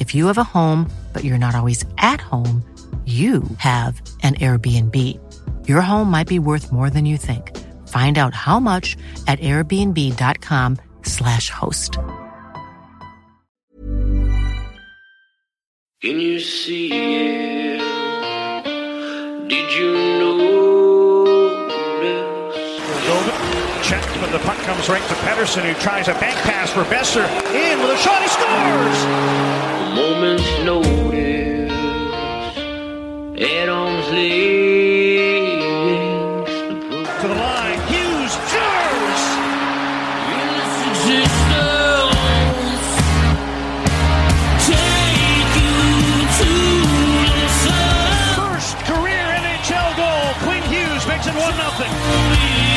If you have a home, but you're not always at home, you have an Airbnb. Your home might be worth more than you think. Find out how much at airbnb.com/host. Can you see it? Did you notice? Check, but the puck comes right to Pettersson, who tries a back pass for Besser. In with a shot, he scores! Moment's notice, Adams leaves to the line, Hughes jars! Take you to the sun. First career NHL goal, Quinn Hughes makes it 1-0. Quinn Hughes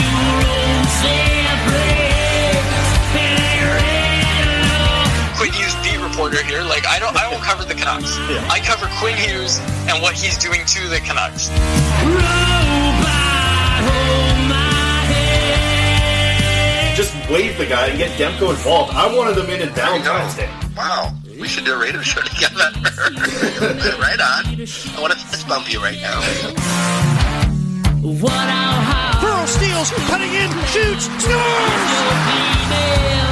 reporter here, like I won't cover the Canucks. Yeah. I cover Quinn Hughes and what he's doing to the Canucks. Just wave the guy and get Demko involved. I wanted him in Valentine's Day. Wow, we should do a radio show together. Right on. I want to fist bump you right now. Pearl steals, cutting in, shoots, scores.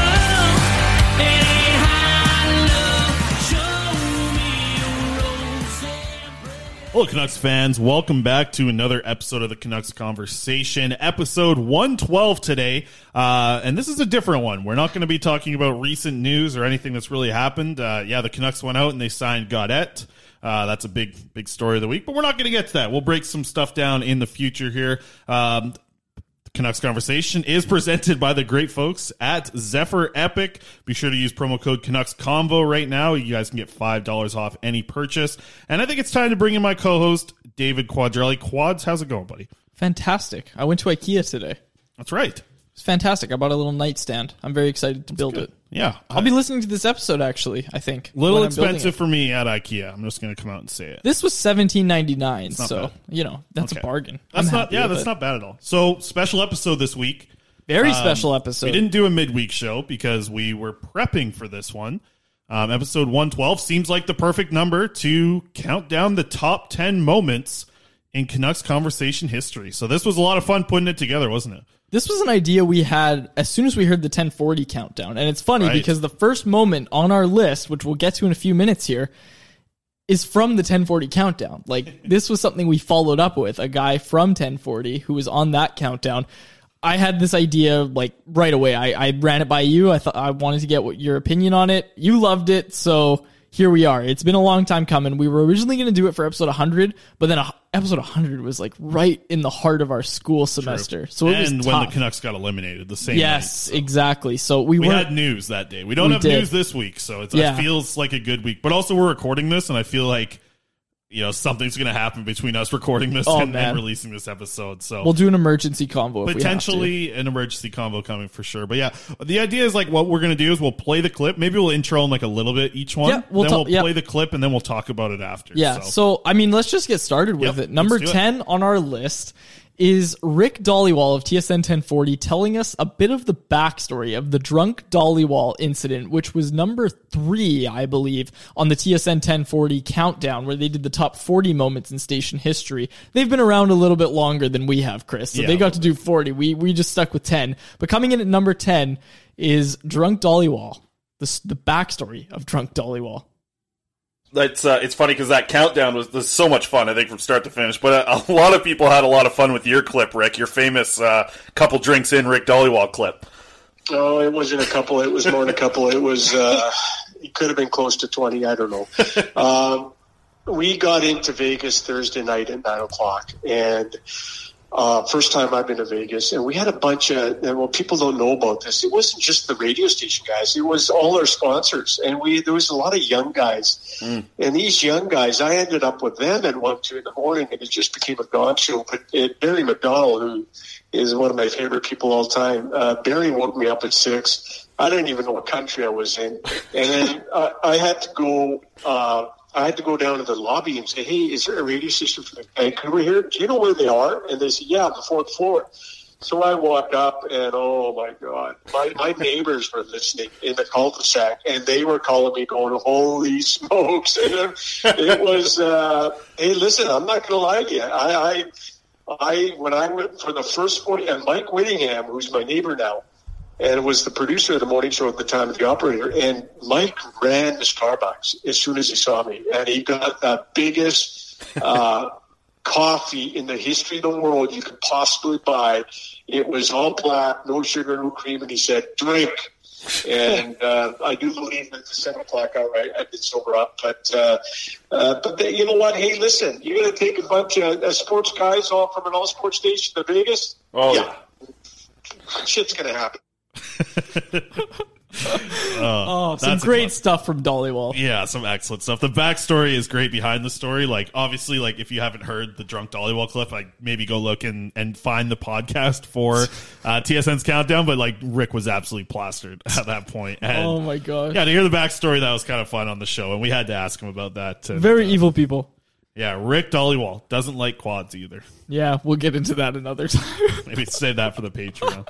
Hello, Canucks fans. Welcome back to another episode of the Canucks Conversation, episode 112 today. And this is a different one. We're not going to be talking about recent news or anything that's really happened. The Canucks went out and they signed Gaudette. That's a big story of the week, but we're not going to get to that. We'll break some stuff down in the future here. Canucks Conversation is presented by the great folks at Zephyr Epic. Be sure to use promo code CanucksConvo right now. You guys can get $5 off any purchase. And I think it's time to bring in my co-host, David Quadrelli. Quads, how's it going, buddy? Fantastic. I went to IKEA today. That's right. It's fantastic. I bought a little nightstand. I'm very excited to build it. Yeah. I'll be listening to this episode, actually, I think. Little expensive for me at IKEA. I'm just going to come out and say it. This was $17.99, so, bad. You know, that's a bargain. That's not bad at all. So, special episode this week. Very special episode. We didn't do a midweek show because we were prepping for this one. Episode 112 seems like the perfect number to count down the top 10 moments in Canucks conversation history. So this was a lot of fun putting it together, wasn't it? This was an idea we had as soon as we heard the 1040 countdown. And it's funny because the first moment on our list, which we'll get to in a few minutes here, is from the 1040 countdown. Like, this was something we followed up with a guy from 1040 who was on that countdown. I had this idea like right away. I ran it by you. I thought I wanted to get what your opinion on it. You loved it. So here we are. It's been a long time coming. We were originally going to do it for episode 100, but then episode 100 was like right in the heart of our school semester. True. So it was tough. When the Canucks got eliminated the same night, so. Exactly. So we had news that day. We don't have news this week. So it feels like a good week, but also we're recording this and I feel like, you know, something's going to happen between us recording this and releasing this episode. So we'll do an emergency convo. Potentially an emergency convo coming for sure. But yeah, the idea is like what we're going to do is we'll play the clip. Maybe we'll intro in like a little bit each one. Yeah, we'll play the clip and then we'll talk about it after. Yeah. So I mean, let's just get started with it. Number 10 on our list is Rick Dhaliwal of TSN 1040 telling us a bit of the backstory of the drunk Dhaliwal incident, which was number 3, I believe, on the TSN 1040 countdown, where they did the top 40 moments in station history. They've been around a little bit longer than we have, Chris, so they got to do 40. We just stuck with 10. But coming in at number 10 is drunk Dhaliwal, the backstory of drunk Dhaliwal. It's funny because that countdown was so much fun, I think, from start to finish. But a lot of people had a lot of fun with your clip, Rick, your famous couple drinks in Rick Dhaliwal clip. No, it wasn't a couple. It was more than a couple. It was it could have been close to 20. I don't know. We got into Vegas Thursday night at 9 o'clock, and first time I've been to Vegas. And we had a bunch of – well, people don't know about this. It wasn't just the radio station guys. It was all our sponsors. And there was a lot of young guys. Mm. And these young guys, I ended up with them at 1, 2 in the morning, and it just became a gone show. But Barry McDonald, who is one of my favorite people all time, Barry woke me up at 6. I didn't even know what country I was in. And then I had to go down to the lobby and say, "Hey, is there a radio station from Vancouver here? Do you know where they are?" And they said, "Yeah, the 4th floor." So I walked up, and oh my God, my neighbors were listening in the cul-de-sac, and they were calling me, going, "Holy smokes!" And it was, hey, listen, I'm not going to lie to you. I when I went for the first 40, and Mike Whittingham, who's my neighbor now, and was the producer of the morning show at the time, of the operator. And Mike ran to Starbucks as soon as he saw me. And he got the biggest coffee in the history of the world you could possibly buy. It was all black, no sugar, no cream. And he said, "Drink." And I do believe that the 7 o'clock hour, I did sober up. But you know what? Hey, listen, you're going to take a bunch of sports guys all from an all-sports station to Vegas? Oh, yeah. Shit's going to happen. Some great stuff from Dhaliwal. Yeah, some excellent stuff. The backstory is great behind the story. Like, obviously, like if you haven't heard the drunk Dhaliwal clip, like maybe go look and find the podcast for TSN's countdown. But like Rick was absolutely plastered at that point. And, oh my God! Yeah, to hear the backstory, that was kind of fun on the show, and we had to ask him about that. And, very evil people. Yeah, Rick Dhaliwal doesn't like quads either. Yeah, we'll get into that another time. Maybe save that for the Patreon.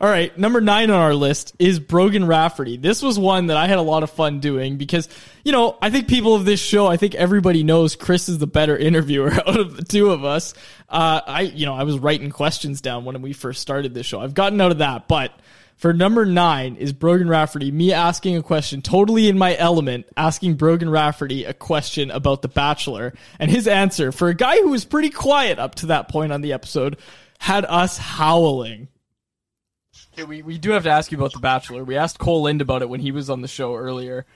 All right, number 9 on our list is Brogan Rafferty. This was one that I had a lot of fun doing because, you know, I think people of this show, I think everybody knows Chris is the better interviewer out of the two of us. I was writing questions down when we first started this show. I've gotten out of that, but for number 9 is Brogan Rafferty, me asking a question totally in my element, asking Brogan Rafferty a question about The Bachelor. And his answer, for a guy who was pretty quiet up to that point on the episode, had us howling. Okay, we do have to ask you about The Bachelor. We asked Cole Lind about it when he was on the show earlier.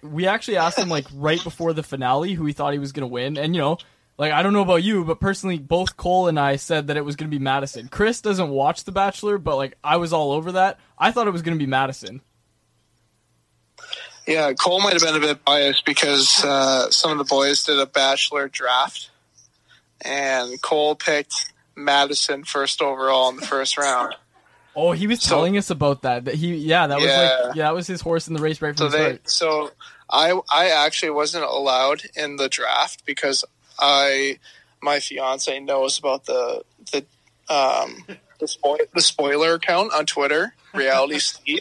We actually asked him like right before the finale who he thought he was going to win. And, you know, like, I don't know about you, but personally, both Cole and I said that it was going to be Madison. Chris doesn't watch The Bachelor, but, like, I was all over that. I thought it was going to be Madison. Yeah, Cole might have been a bit biased because some of the boys did a Bachelor draft, and Cole picked Madison first overall in the first round. Oh, he was telling us about that. That was his horse in the race right from the start. So I actually wasn't allowed in the draft because my fiance knows about the spoiler account on Twitter, Reality Steve.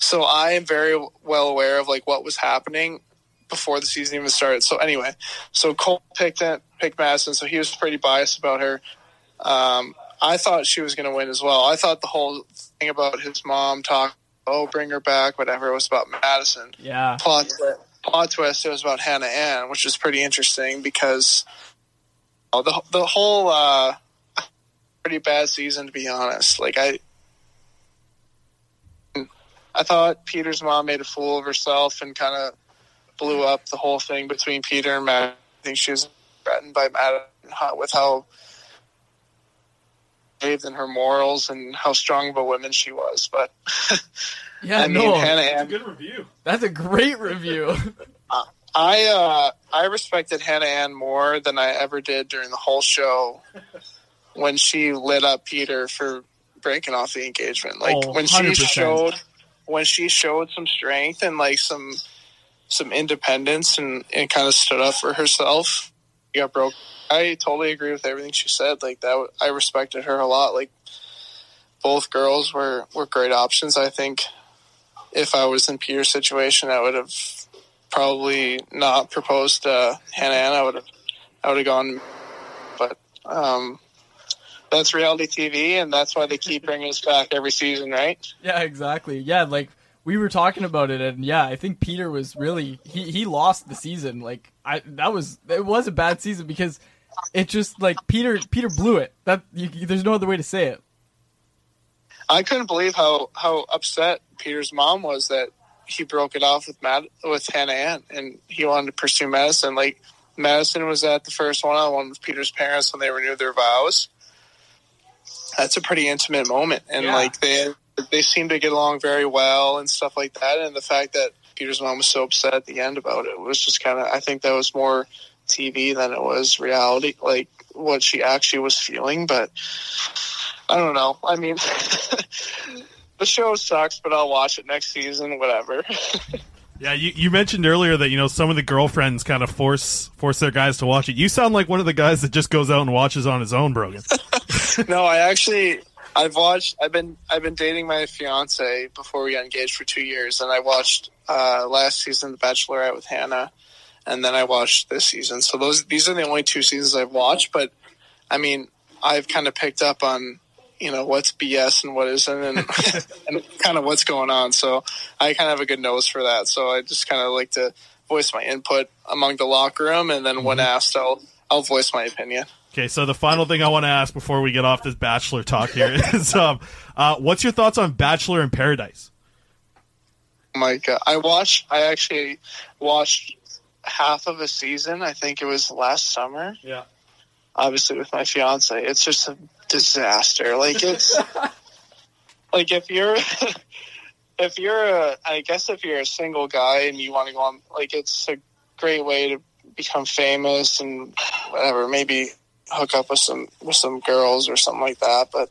So I am very well aware of like what was happening before the season even started. So anyway, so Cole picked Madison, so he was pretty biased about her. I thought she was going to win as well. I thought the whole thing about his mom talking, oh, bring her back, whatever, it was about Madison. Yeah. Plot twist, it was about Hannah Ann, which is pretty interesting because the whole pretty bad season, to be honest. Like I thought Peter's mom made a fool of herself and kind of blew up the whole thing between Peter and Matt. I think she was threatened by Matt with how brave and her morals and how strong of a woman she was. But yeah, Hannah Ann, that's a good review. That's a great review. I respected Hannah Ann more than I ever did during the whole show when she lit up Peter for breaking off the engagement. Like when she showed some strength and like some independence and kind of stood up for herself, she got broke. I totally agree with everything she said. Like that, I respected her a lot. Like both girls were great options. I think if I was in Peter's situation, I would have probably not proposed to Hannah Ann. I would have gone, but that's reality TV, and that's why they keep bringing us back every season, right? Yeah, exactly. Yeah, like we were talking about it, and yeah, I think Peter was really he lost the season. Like it was a bad season because it just like Peter blew it. There's no other way to say it. I couldn't believe how upset Peter's mom was that he broke it off with Hannah Ann, and he wanted to pursue Madison. Like Madison was at the first one-on-one with Peter's parents when they renewed their vows. That's a pretty intimate moment, and yeah, like they seem to get along very well and stuff like that. And the fact that Peter's mom was so upset at the end about it was just kind of, I think that was more TV than it was reality, like what she actually was feeling. But I don't know. I mean, the show sucks, but I'll watch it next season, whatever. Yeah, you mentioned earlier that, you know, some of the girlfriends kind of force their guys to watch it. You sound like one of the guys that just goes out and watches on his own, Brogan. No, I've been dating my fiance before we got engaged for 2 years, and I watched last season The Bachelorette with Hannah, and then I watched this season. So these are the only two seasons I've watched, but I mean, I've kind of picked up on, you know, what's BS and what isn't, and kind of what's going on. So I kind of have a good nose for that. So I just kind of like to voice my input among the locker room, and then when asked, I'll voice my opinion. Okay, so the final thing I want to ask before we get off this Bachelor talk here is, what's your thoughts on Bachelor in Paradise? My God, I actually watched half of a season. I think it was last summer. Yeah. Obviously, with my fiance, it's just a disaster. Like it's like if you're a single guy and you want to go on, like it's a great way to become famous and whatever, maybe hook up with some girls or something like that. But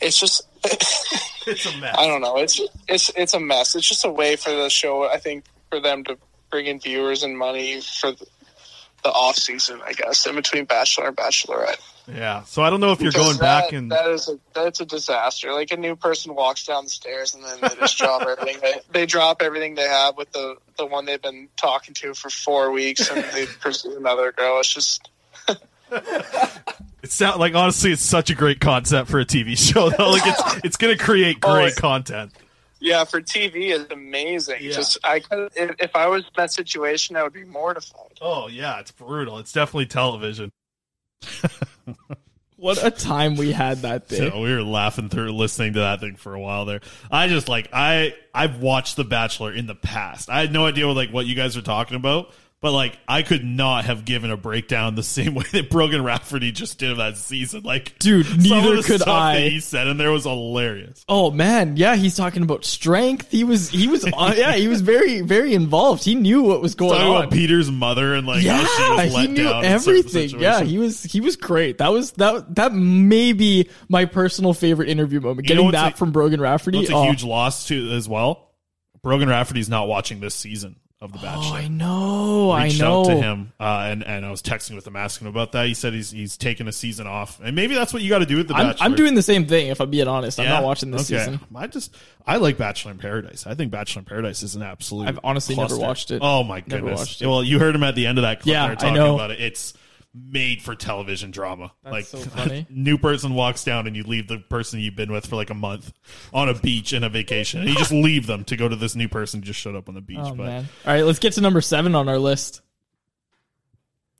it's just it's a mess. I don't know. It's a mess. It's just a way for the show, I think, for them to bring in viewers and money for the off season, I guess, in between Bachelor and Bachelorette. Yeah, so I don't know if you're going back and that's a disaster. Like a new person walks down the stairs and then they just drop everything. They drop everything they have with the one they've been talking to for 4 weeks, and they pursue another girl. It's just it's not like, honestly, it's such a great concept for a TV show, though. Like it's going to create great content. Yeah, for TV, it's amazing. Yeah. Just if I was in that situation, I would be mortified. Oh yeah, it's brutal. It's definitely television. What a time we had that day. So we were laughing through listening to that thing for a while there. I just like I've watched The Bachelor in the past. I had no idea what you guys were talking about, but like I could not have given a breakdown the same way that Brogan Rafferty just did of that season. Like, dude, neither could I. That he said, and there was hilarious. Oh man, yeah, he's talking about strength. He was on, yeah, he was very very involved. He knew what was going on. About Peter's mother and like, yeah, how she was let he knew down everything. Yeah, he was great. That was that may be my personal favorite interview moment. Getting that from Brogan Rafferty. It's a huge loss too as well. Brogan Rafferty's not watching this season. of The Bachelor. I know. Reached out to him, and I was texting with him, asking him about that. He said he's taking a season off, and maybe that's what you got to do with The Bachelor. I'm doing the same thing, if I'm being honest. Yeah. I'm not watching this season. I like Bachelor in Paradise. I think Bachelor in Paradise is an absolute I've honestly cluster. Never watched it. Oh, my goodness. Well, you heard him at the end of that clip. Yeah, there talking I know. About it. It's made for television drama. That's like so funny. A new person walks down and you leave the person you've been with for like a month on a beach in a vacation. And you just leave them to go to this new person who just showed up on the beach. Oh, man. All right, let's get to number 7 on our list.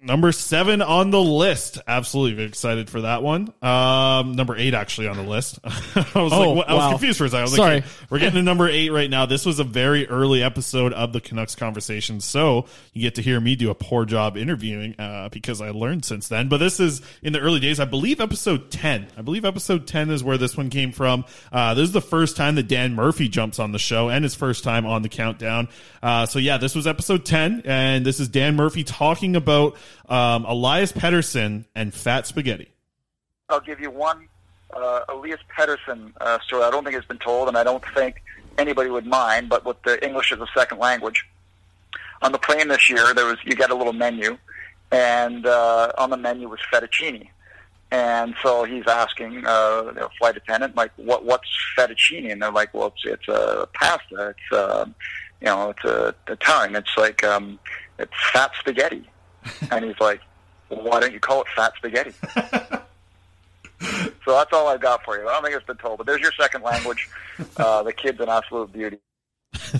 Number 7 on the list. Absolutely excited for that one. Number 8 actually on the list. I was confused for a second. I was sorry. Like, hey, we're getting to number 8 right now. This was a very early episode of the Canucks Conversation, so you get to hear me do a poor job interviewing because I learned since then. But this is in the early days. I believe episode 10. I believe episode 10 is where this one came from. This is the first time that Dan Murphy jumps on the show and his first time on the countdown. This was episode 10, and this is Dan Murphy talking about Elias Pettersson and Fat Spaghetti. I'll give you one Elias Pettersson story. I don't think it's been told, and I don't think anybody would mind, but with the English as a second language. On the plane this year, you got a little menu, and on the menu was fettuccine. And so he's asking the flight attendant, like, what's fettuccine? And they're like, well, it's a pasta. It's, it's Italian. It's like, it's fat spaghetti. And he's like, well, why don't you call it fat spaghetti? So that's all I've got for you. I don't think it's been told, but there's your second language. The kid's an absolute beauty.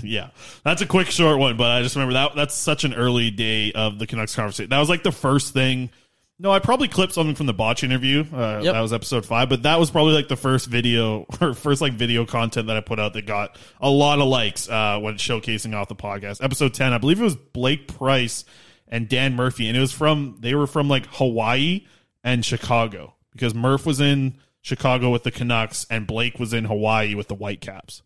Yeah, that's a quick short one, but I just remember that's such an early day of the Canucks Conversation. That was like the first thing. No, I probably clipped something from the Botch interview. Yep. That was episode 5, but that was probably like the first video or first like video content that I put out that got a lot of likes when showcasing off the podcast. Episode 10, I believe it was Blake Price and Dan Murphy, and it was they were from like Hawaii and Chicago, because Murph was in Chicago with the Canucks and Blake was in Hawaii with the Whitecaps.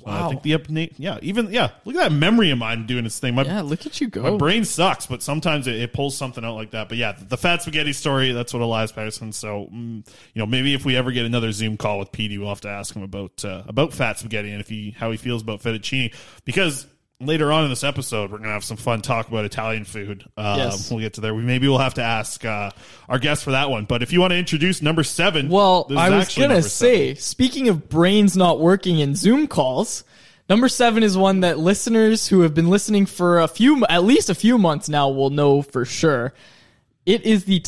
Wow. I think look at that memory of mine doing this thing. Look at you go. My brain sucks, but sometimes it pulls something out like that. But yeah, the Fat Spaghetti story, that's what Elias Patterson. So, maybe if we ever get another Zoom call with Petey, we'll have to ask him about Fat Spaghetti and how he feels about fettuccine, because later on in this episode, we're going to have some fun talk about Italian food. Yes. We'll get to there. We'll have to ask our guest for that one. But if you want to introduce number 7. Well, I was going to say, speaking of brains not working in Zoom calls, number 7 is one that listeners who have been listening for at least a few months now will know for sure. It is the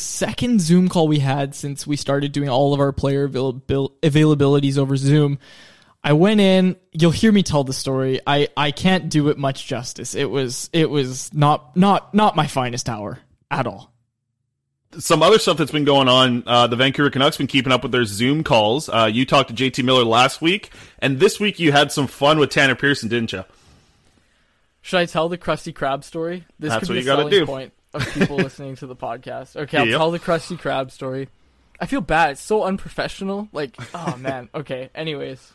second Zoom call we had since we started doing all of our player availabilities over Zoom. I went in, you'll hear me tell the story. I can't do it much justice. It was not my finest hour at all. Some other stuff that's been going on, the Vancouver Canucks been keeping up with their Zoom calls. You talked to JT Miller last week, and this week you had some fun with Tanner Pearson, didn't you? Should I tell the Krusty Krab story? This that's could what be you a gotta do. Point of people listening to the podcast. Okay, I'll tell the Krusty Krab story. I feel bad. It's so unprofessional. Like, oh man. Okay, anyways.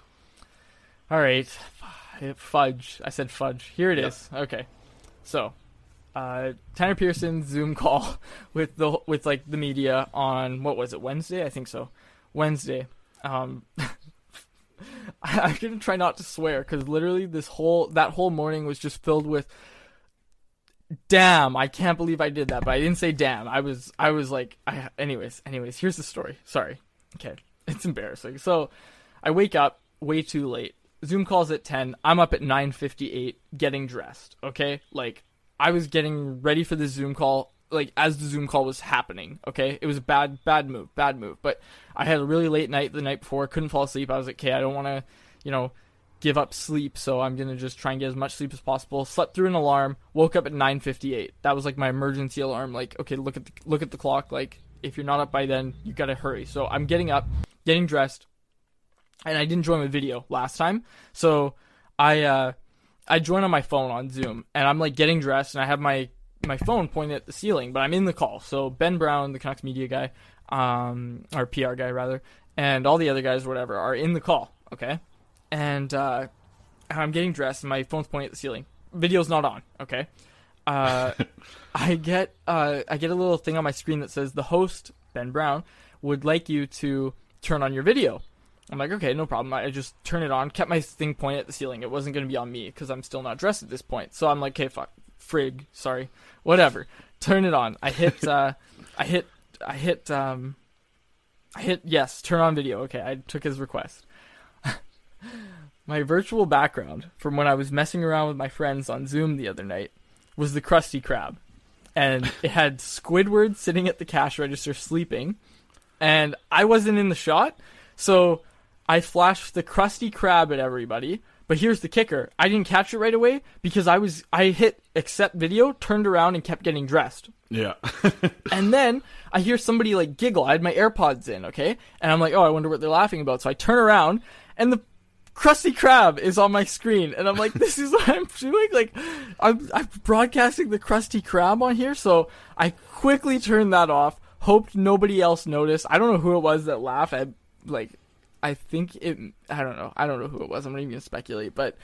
All right, fudge. I said fudge. Here it is. Okay, so Tanner Pearson's Zoom call with the media on, what was it, Wednesday? I think so. Wednesday. I'm gonna try not to swear, because literally that whole morning was just filled with damn. I can't believe I did that, but I didn't say damn. I was like, anyways. Here's the story. Sorry. Okay, it's embarrassing. So I wake up way too late. Zoom calls at 10. I'm up at 9:58 getting dressed, okay? Like, I was getting ready for the Zoom call, like, as the Zoom call was happening, okay? It was a bad move. But I had a really late night the night before. Couldn't fall asleep. I was like, okay, I don't want to, give up sleep, so I'm going to just try and get as much sleep as possible. Slept through an alarm. Woke up at 9:58. That was, like, my emergency alarm. Like, okay, look at the clock. Like, if you're not up by then, you got to hurry. So I'm getting up, getting dressed. And I didn't join my video last time, so I join on my phone on Zoom, and I'm like getting dressed, and I have my phone pointed at the ceiling, but I'm in the call. So Ben Brown, the Canucks media guy, or PR guy rather, and all the other guys, whatever, are in the call, okay? And I'm getting dressed, and my phone's pointing at the ceiling. Video's not on, okay? I get a little thing on my screen that says the host, Ben Brown, would like you to turn on your video. I'm like, okay, no problem. I just turn it on, kept my thing pointed at the ceiling. It wasn't going to be on me because I'm still not dressed at this point. So I'm like, okay, whatever. Turn it on. I hit yes, turn on video. Okay, I took his request. My virtual background from when I was messing around with my friends on Zoom the other night was the Krusty Krab. And it had Squidward sitting at the cash register sleeping. And I wasn't in the shot, so I flashed the Krusty Krab at everybody. But here's the kicker. I didn't catch it right away because I hit accept video, turned around, and kept getting dressed. Yeah. And then I hear somebody like giggle. I had my AirPods in, okay? And I'm like, oh, I wonder what they're laughing about. So I turn around, and the Krusty Krab is on my screen, and I'm like, this is what I'm doing? Like, I'm broadcasting the Krusty Krab on here, so I quickly turned that off, hoped nobody else noticed. I don't know who it was that laughed. I don't know who it was. I'm not even going to speculate, but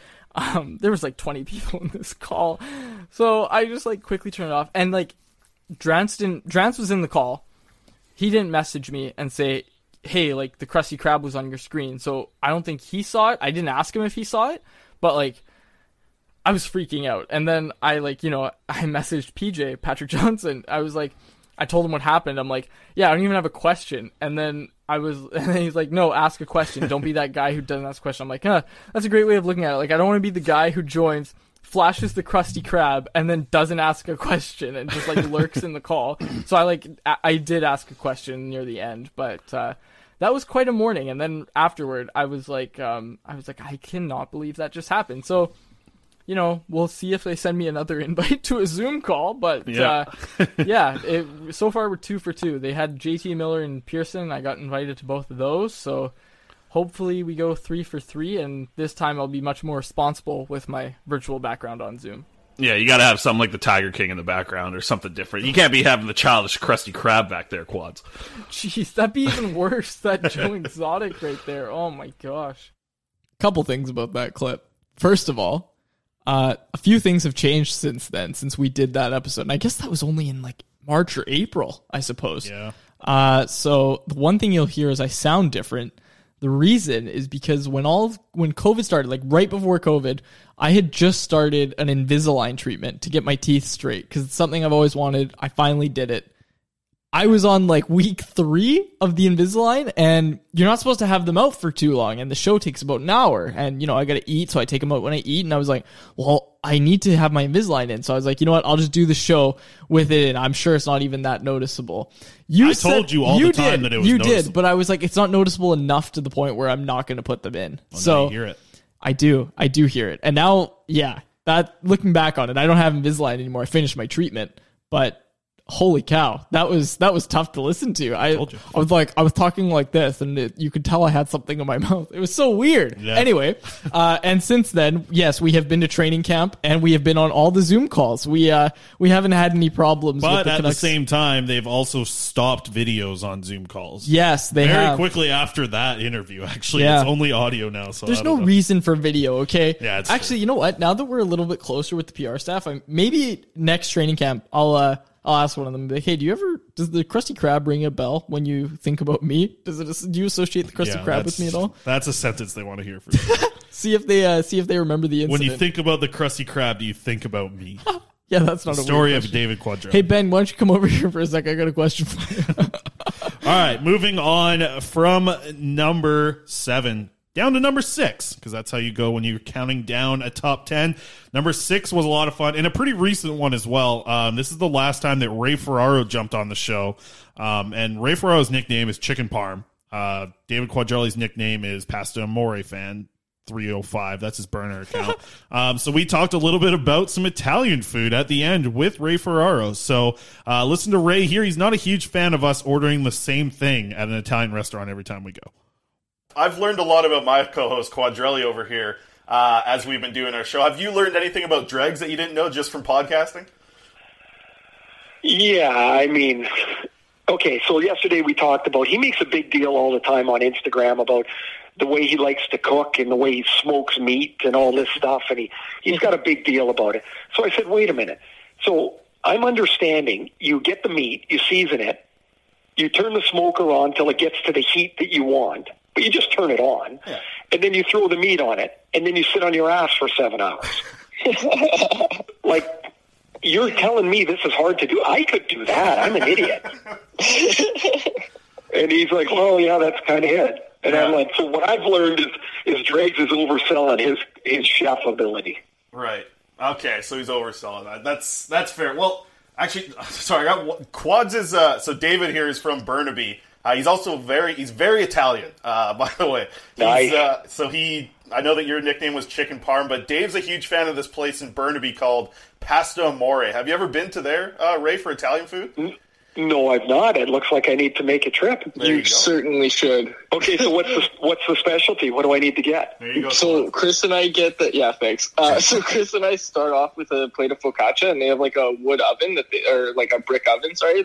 there was like 20 people in this call, so I just like quickly turned it off, and like Drance was in the call. He didn't message me and say, hey, like, the Krusty Krab was on your screen, so I don't think he saw it. I didn't ask him if he saw it, but, like, I was freaking out. And then I, like, you know, I messaged PJ, Patrick Johnson. I was like, I told him what happened. I'm like, yeah, I don't even have a question. And then he's like, no, ask a question. Don't be that guy who doesn't ask a question. I'm like, that's a great way of looking at it. Like, I don't want to be the guy who joins, flashes the Krusty Krab, and then doesn't ask a question and just, like, lurks in the call. So I did ask a question near the end, but that was quite a morning. And then afterward, I was like, I cannot believe that just happened. So, you know, we'll see if they send me another invite to a Zoom call. But yeah, so far we're 2 for 2. They had JT Miller and Pearson. I got invited to both of those. So hopefully we go 3 for 3, and this time I'll be much more responsible with my virtual background on Zoom. Yeah, you got to have something like the Tiger King in the background or something different. You can't be having the childish Krusty Krab back there, Quads. Jeez, that'd be even worse. That Joe Exotic right there. Oh, my gosh. Couple things about that clip. First of all, a few things have changed since then, since we did that episode. And I guess that was only in, like, March or April, I suppose. Yeah. So the one thing you'll hear is I sound different. The reason is because when COVID started, like right before COVID, I had just started an Invisalign treatment to get my teeth straight because it's something I've always wanted. I finally did it. I was on like week 3 of the Invisalign, and you're not supposed to have them out for too long, and the show takes about an hour, and you know I got to eat, so I take them out when I eat, and I was like, well, I need to have my Invisalign in, so I was like, you know what, I'll just do the show with it, and I'm sure it's not even that noticeable. I told you all the time that it was noticeable. But I was like, it's not noticeable enough to the point where I'm not going to put them in. Well, so now you hear it. I do hear it, and now that looking back on it, I don't have Invisalign anymore. I finished my treatment, but. Holy cow. That was tough to listen to. I was talking like this, and you could tell I had something in my mouth. It was so weird. Yeah. Anyway, and since then, yes, we have been to training camp, and we have been on all the Zoom calls. We haven't had any problems. But with the Canucks. At the same time, they've also stopped videos on Zoom calls. Yes, they have. Very quickly after that interview, actually. Yeah. It's only audio now. So there's no reason for video, okay? Yeah, it's actually, true. You know what? Now that we're a little bit closer with the PR staff, maybe next training camp, I'll ask one of them, like, hey, does the Krusty Krab ring a bell when you think about me? Do you associate the Krusty Krab with me at all? That's a sentence they want to hear from you. see if they remember the incident. When you think about the Krusty Krab, do you think about me? Yeah, that's not the story of David Quadrelli. Hey, Ben, why don't you come over here for a sec? I got a question for you. All right, moving on from number 7 down to number 6, because that's how you go when you're counting down a top 10. Number 6 was a lot of fun, and a pretty recent one as well. This is the last time that Ray Ferraro jumped on the show, and Ray Ferraro's nickname is Chicken Parm. David Quadrelli's nickname is Pasta Amore Fan 305. That's his burner account. So we talked a little bit about some Italian food at the end with Ray Ferraro. So listen to Ray here. He's not a huge fan of us ordering the same thing at an Italian restaurant every time we go. I've learned a lot about my co-host Quadrelli over here as we've been doing our show. Have you learned anything about dregs that you didn't know just from podcasting? Yeah, I mean, okay, so yesterday we talked about, he makes a big deal all the time on Instagram about the way he likes to cook and the way he smokes meat and all this stuff, and he's got a big deal about it. So I said, wait a minute. So I'm understanding you get the meat, you season it, you turn the smoker on till it gets to the heat that you want. but you just turn it on, yeah, and then you throw the meat on it, and then you sit on your ass for 7 hours. Like, you're telling me this is hard to do? I could do that. I'm an idiot. And he's like, well, yeah, that's kind of it. And yeah, I'm like, so what I've learned is Dregs is overselling his chef ability. Right. Okay, so he's overselling that. That's fair. Well, actually, sorry, Quads is so David here is from Burnaby. He's also very Italian, by the way. Nice. So I know that your nickname was Chicken Parm, but Dave's a huge fan of this place in Burnaby called Pasta Amore. Have you ever been to there, Ray, for Italian food? No, I've not. It looks like I need to make a trip. You certainly should. Okay, so what's the specialty? What do I need to get? There you go. So Chris and I get the thanks. So Chris and I start off with a plate of focaccia, and they have like a wood oven a brick oven. Sorry.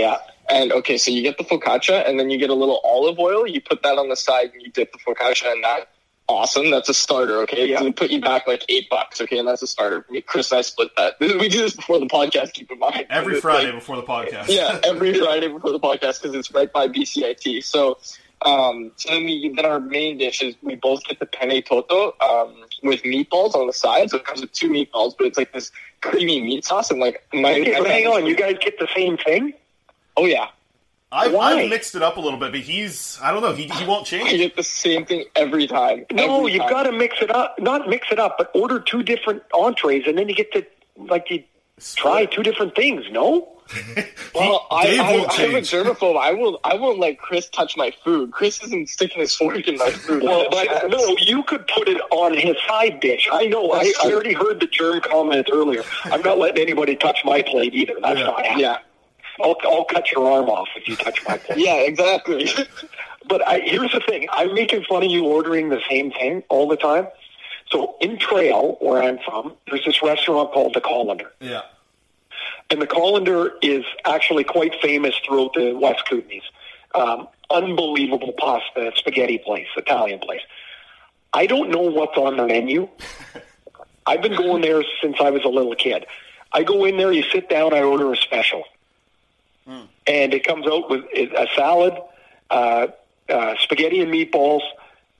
Yeah. And okay, so you get the focaccia, and then you get a little olive oil. You put that on the side, and you dip the focaccia in that. Awesome. That's a starter, okay? Yeah. It's going to put you back like $8, okay? And that's a starter. Chris and I split that. We do this before the podcast, keep in mind. Every Friday before the podcast. Yeah, every Friday before the podcast because it's right by BCIT. So then our main dish is we both get the penne toto with meatballs on the side. So it comes with 2 meatballs, but it's like this creamy meat sauce. And like, hang on, you guys get the same thing? Oh, yeah. I've mixed it up a little bit, but I don't know, he won't change. You get the same thing every time. No, you've got to mix it up. Not mix it up, but order 2 different entrees, and then you get to, like, you try 2 different things, no? Well, I'm a germaphobe. I won't let Chris touch my food. Chris isn't sticking his fork in my food. Well, but no, you could put it on his side dish. I know. I already heard the germ comment earlier. I'm not letting anybody touch my plate either. That's not happening. Yeah. I'll cut your arm off if you touch my plate. Yeah, exactly. But here's the thing. I'm making fun of you ordering the same thing all the time. So in Trail, where I'm from, there's this restaurant called The Colander. Yeah. And The Colander is actually quite famous throughout the West Kootenays. Unbelievable pasta, spaghetti place, Italian place. I don't know what's on the menu. I've been going there since I was a little kid. I go in there, you sit down, I order a special. Mm. And it comes out with a salad, spaghetti and meatballs,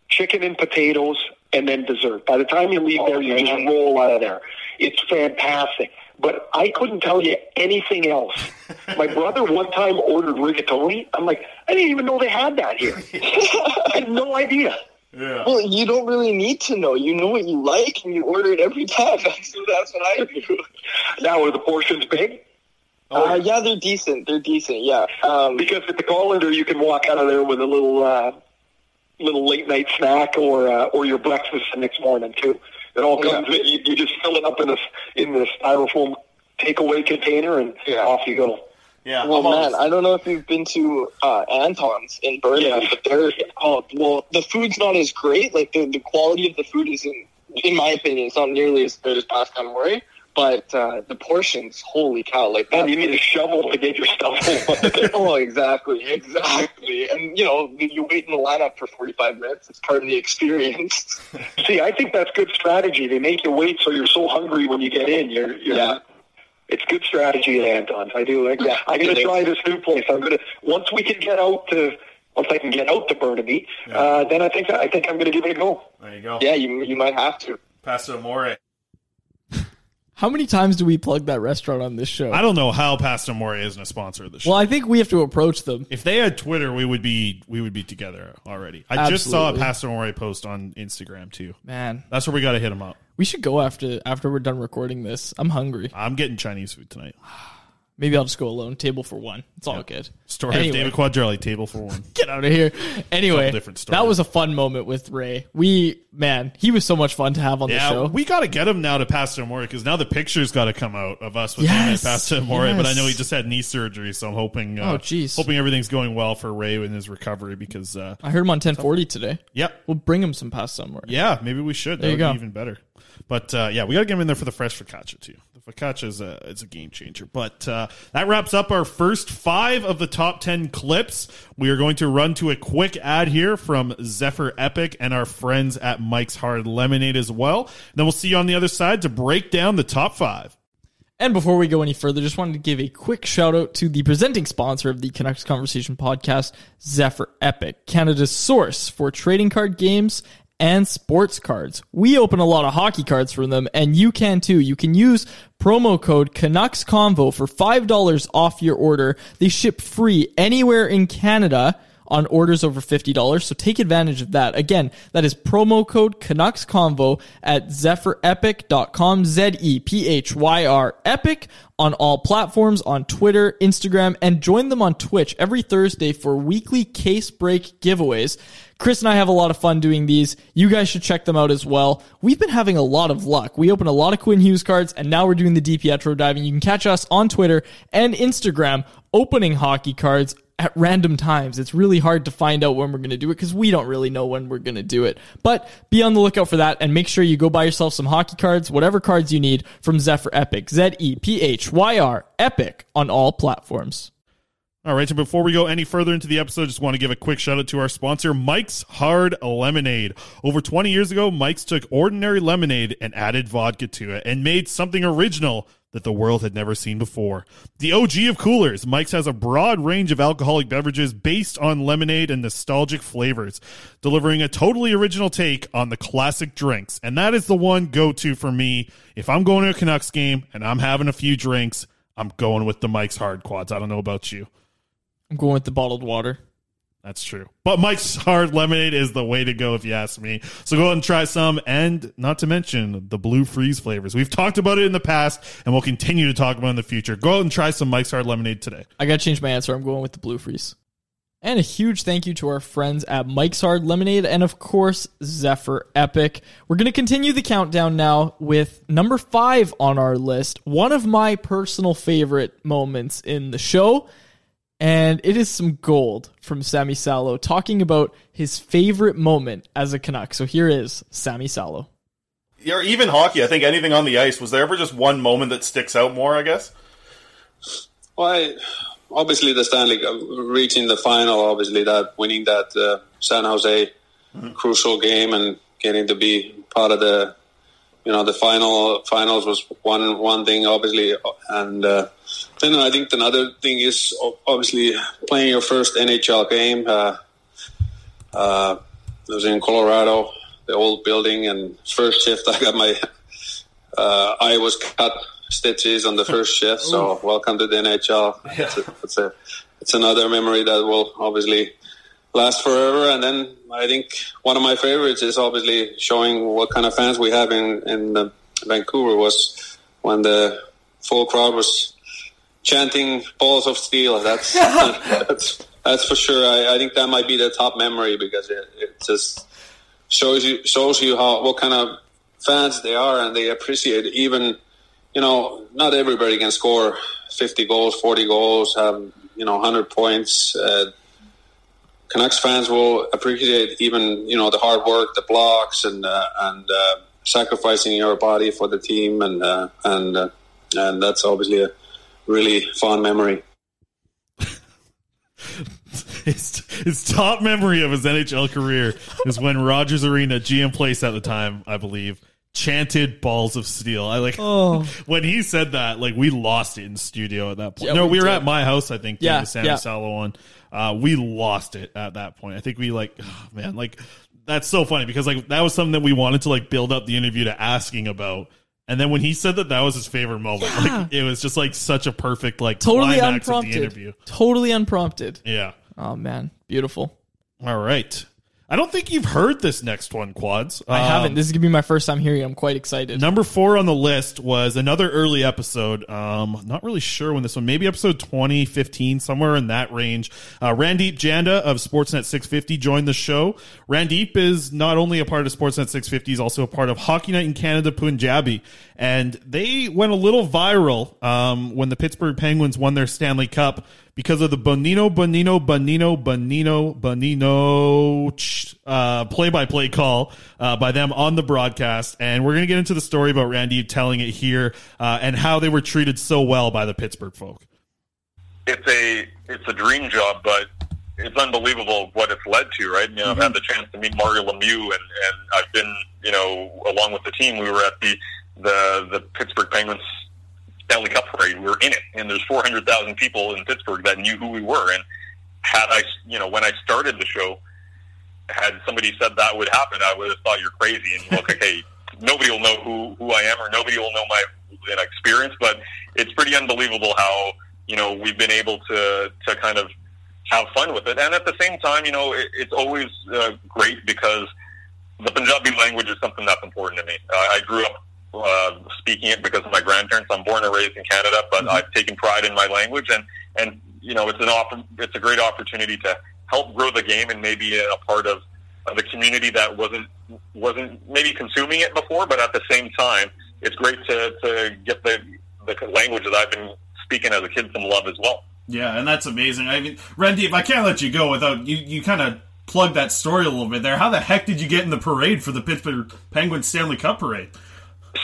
chicken and potatoes, and then dessert. By the time you leave there, you just roll out of there. It's fantastic. But I couldn't tell you anything else. My brother one time ordered rigatoni. I'm like, I didn't even know they had that here. I had no idea. Yeah. Well, you don't really need to know. You know what you like, and you order it every time. That's what I do. Now, are the portions big? Yeah, they're decent. Yeah, because at the Colander, you can walk out of there with a little late night snack or your breakfast the next morning too. It all comes. Yeah. You just fill it up in the styrofoam takeaway container and off you go. Yeah. Well, man, I don't know if you've been to Anton's in Burnaby, but they're the food's not as great. Like the quality of the food isn't, in my opinion, it's not nearly as good as Pasta Amore. But the portions, holy cow! Like that, you need a shovel to get your stuff. Oh, exactly. And you wait in the lineup for 45 minutes. It's part of the experience. See, I think that's good strategy. They make you wait, so you're so hungry when you get in. It's good strategy, Anton. I do. I'm gonna try this new place. Once I can get out to Burnaby, then I think I'm gonna give it a go. There you go. Yeah, you might have to. Pasta Amore. How many times do we plug that restaurant on this show? I don't know how Pasta Amore isn't a sponsor of the show. Well, I think we have to approach them. If they had Twitter, we would be together already. I just saw a Pasta Amore post on Instagram too. Man, that's where we got to hit them up. We should go after we're done recording this. I'm hungry. I'm getting Chinese food tonight. Maybe I'll just go alone. Table for one. It's all good. Story of David Quadrelli. Table for one. Get out of here. Anyway, different story. That was a fun moment with Ray. He was so much fun to have on the show. We got to get him now to Pasta Amore because now the picture's got to come out of us with him at Pasta Amore. Yes. But I know he just had knee surgery, so I'm hoping. Hoping everything's going well for Ray in his recovery because I heard him on 1040 today. Yep, we'll bring him some Pasta Amore. Yeah, maybe we should. That would be even better. But, we got to get him in there for the fresh focaccia, too. The focaccia is a game changer. But that wraps up our first 5 of the top 10 clips. We are going to run to a quick ad here from Zephyr Epic and our friends at Mike's Hard Lemonade as well. And then we'll see you on the other side to break down the top 5. And before we go any further, just wanted to give a quick shout out to the presenting sponsor of the Canucks Conversation podcast, Zephyr Epic, Canada's source for trading card games and sports cards. We open a lot of hockey cards from them, and you can too. You can use promo code CanucksConvo for $5 off your order. They ship free anywhere in Canada on orders over $50, so take advantage of that. Again, that is promo code CanucksConvo at zephyrepic.com, Z-E-P-H-Y-R, Epic, on all platforms, on Twitter, Instagram, and join them on Twitch every Thursday for weekly case break giveaways. Chris and I have a lot of fun doing these. You guys should check them out as well. We've been having a lot of luck. We open a lot of Quinn Hughes cards, and now we're doing the DiPietro diving. You can catch us on Twitter and Instagram opening hockey cards at random times. It's really hard to find out when we're going to do it because we don't really know when we're going to do it. But be on the lookout for that, and make sure you go buy yourself some hockey cards, whatever cards you need, from Zephyr Epic. Z-E-P-H-Y-R, Epic, on all platforms. All right, so before we go any further into the episode, just want to give a quick shout-out to our sponsor, Mike's Hard Lemonade. Over 20 years ago, Mike's took ordinary lemonade and added vodka to it and made something original that the world had never seen before. The OG of coolers, Mike's has a broad range of alcoholic beverages based on lemonade and nostalgic flavors, delivering a totally original take on the classic drinks. And that is the one go-to for me. If I'm going to a Canucks game and I'm having a few drinks, I'm going with the Mike's Hard Quads. I don't know about you. I'm going with the bottled water. That's true. But Mike's Hard Lemonade is the way to go if you ask me. So go ahead and try some, and not to mention the Blue Freeze flavors. We've talked about it in the past, and we'll continue to talk about it in the future. Go out and try some Mike's Hard Lemonade today. I got to change my answer. I'm going with the Blue Freeze. And a huge thank you to our friends at Mike's Hard Lemonade and, of course, Zephyr Epic. We're going to continue the countdown now with number 5 on our list, one of my personal favorite moments in the show. And it is some gold from Sami Salo talking about his favorite moment as a Canuck. So here is Sami Salo. Or even hockey, I think anything on the ice. Was there ever just one moment that sticks out more, I guess? Well, obviously the Stanley Cup, reaching the final, obviously that, winning that San Jose crucial game and getting to be part of the, the finals was one thing, obviously, and then I think another thing is obviously playing your first NHL game. It was in Colorado, the old building, and first shift I got my eye was cut, stitches on the first shift. So welcome to the NHL. Yeah. It's another memory that will obviously last forever. And then I think one of my favorites is obviously showing what kind of fans we have in Vancouver was when the full crowd was chanting "Balls of Steel." That's that's for sure. I think that might be the top memory because it just shows you what kind of fans they are, and they appreciate it. Even not everybody can score 50 goals, 40 goals, have 100 points. Canucks fans will appreciate even the hard work, the blocks, and sacrificing your body for the team, and that's obviously a really fond memory. His top memory of his NHL career is when Rogers Arena, GM Place at the time, I believe, chanted "Balls of Steel." When he said that, we lost it in studio at that point. Yeah, we were at my house, I think, doing the Sami Salo one. We lost it at that point. I think we that's so funny because that was something that we wanted to build up the interview to asking about. And then when he said that was his favorite moment, it was just such a perfect, totally climax of the interview. Totally unprompted. Yeah. Oh man. Beautiful. All right. I don't think you've heard this next one, Quads. I haven't. This is going to be my first time hearing it. I'm quite excited. Number 4 on the list was another early episode. Not really sure when this one, maybe episode 20, 15, somewhere in that range. Randeep Janda of Sportsnet 650 joined the show. Randeep is not only a part of Sportsnet 650, he's also a part of Hockey Night in Canada Punjabi. And they went a little viral when the Pittsburgh Penguins won their Stanley Cup, because of the Bonino play-by-play call by them on the broadcast. And we're going to get into the story about Randy telling it here and how they were treated so well by the Pittsburgh folk. It's a dream job, but it's unbelievable what it's led to, right? I've had the chance to meet Mario Lemieux, and I've been, along with the team, we were at the Pittsburgh Penguins Stanley Cup parade. We were in it, and there's 400,000 people in Pittsburgh that knew who we were. And had I, you know, when I started the show, had somebody said that would happen, I would have thought you're crazy. And look, okay, nobody will know who I am, or nobody will know my experience. But it's pretty unbelievable how, you know, we've been able to kind of have fun with it. And at the same time, you know, it's always great because the Punjabi language is something that's important to me. I grew up speaking it because of my grandparents. I'm born and raised in Canada, but I've taken pride in my language. And you know, it's a great opportunity to help grow the game and maybe a part of the community that wasn't maybe consuming it before. But at the same time, it's great to get the language that I've been speaking as a kid some love as well. Yeah, and that's amazing. I mean, Randeep, I can't let you go without you kind of plug that story a little bit there. How the heck did you get in the parade for the Pittsburgh Penguins Stanley Cup parade?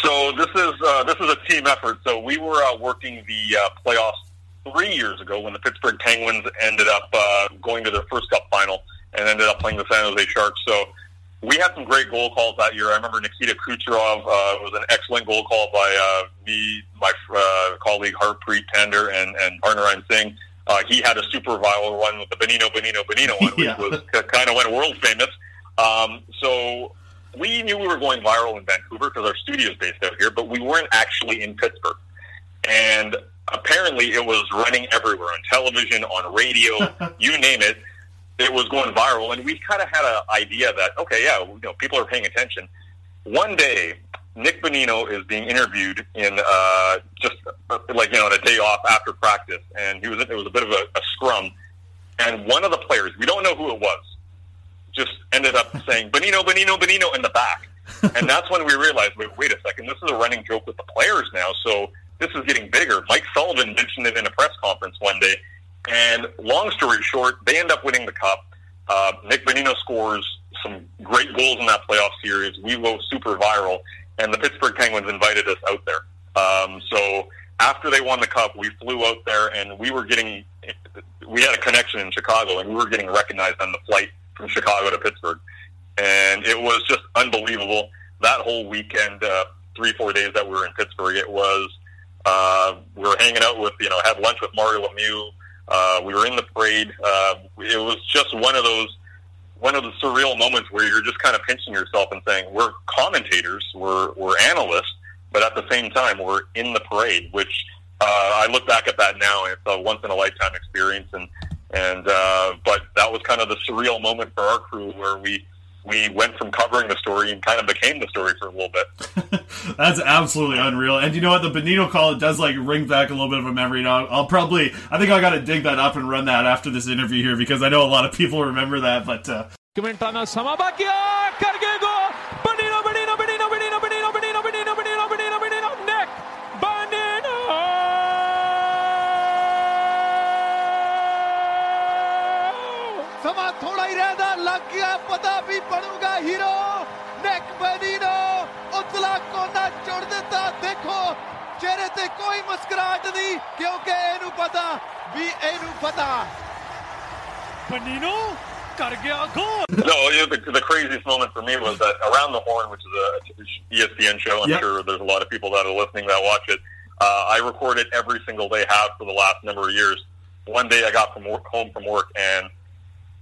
So this is a team effort. So we were working the playoffs 3 years ago when the Pittsburgh Penguins ended up going to their first Cup final and ended up playing the San Jose Sharks. So we had some great goal calls that year. I remember Nikita Kucherov was an excellent goal call by me, my colleague Harpreet Tender, and Arnarine Singh. He had a super viral one with the Benino one, which was kind of went world famous. So we knew we were going viral in Vancouver because our studio is based out here, but we weren't actually in Pittsburgh. And apparently it was running everywhere, on television, on radio, you name it. It was going viral, and we kind of had an idea that, okay, yeah, you know, people are paying attention. One day, Nick Bonino is being interviewed in just like, you know, on a day off after practice, and it was a bit of a scrum, and one of the players, we don't know who it was, just ended up saying Bonino in the back, and that's when we realized, wait a second, this is a running joke with the players now, so this is getting bigger. Mike Sullivan mentioned it in a press conference one day. And long story short, they end up winning the Cup. Nick Bonino scores some great goals in that playoff series. We go super viral, and the Pittsburgh Penguins invited us out there. So after they won the Cup, we flew out there, and we had a connection in Chicago, and we were getting recognized on the flight from Chicago to Pittsburgh. And it was just unbelievable. That whole weekend, 3-4 days that we were in Pittsburgh, it was we were hanging out with, you know, had lunch with Mario Lemieux. We were in the parade. It was just one of the surreal moments where you're just kind of pinching yourself and saying, we're commentators, we're analysts, but at the same time, we're in the parade, which I look back at that now, and it's a once-in-a-lifetime experience. And but that was kind of the surreal moment for our crew where we went from covering the story and kind of became the story for a little bit. That's absolutely unreal. And you know what? The Bonino call, it does like ring back a little bit of a memory. And I think I got to dig that up and run that after this interview here, because I know a lot of people remember that. But the craziest moment for me was that Around the Horn, which is an ESPN show, I'm sure there's a lot of people that are listening that watch it. I record it every single day, have for the last number of years. One day I got home from work and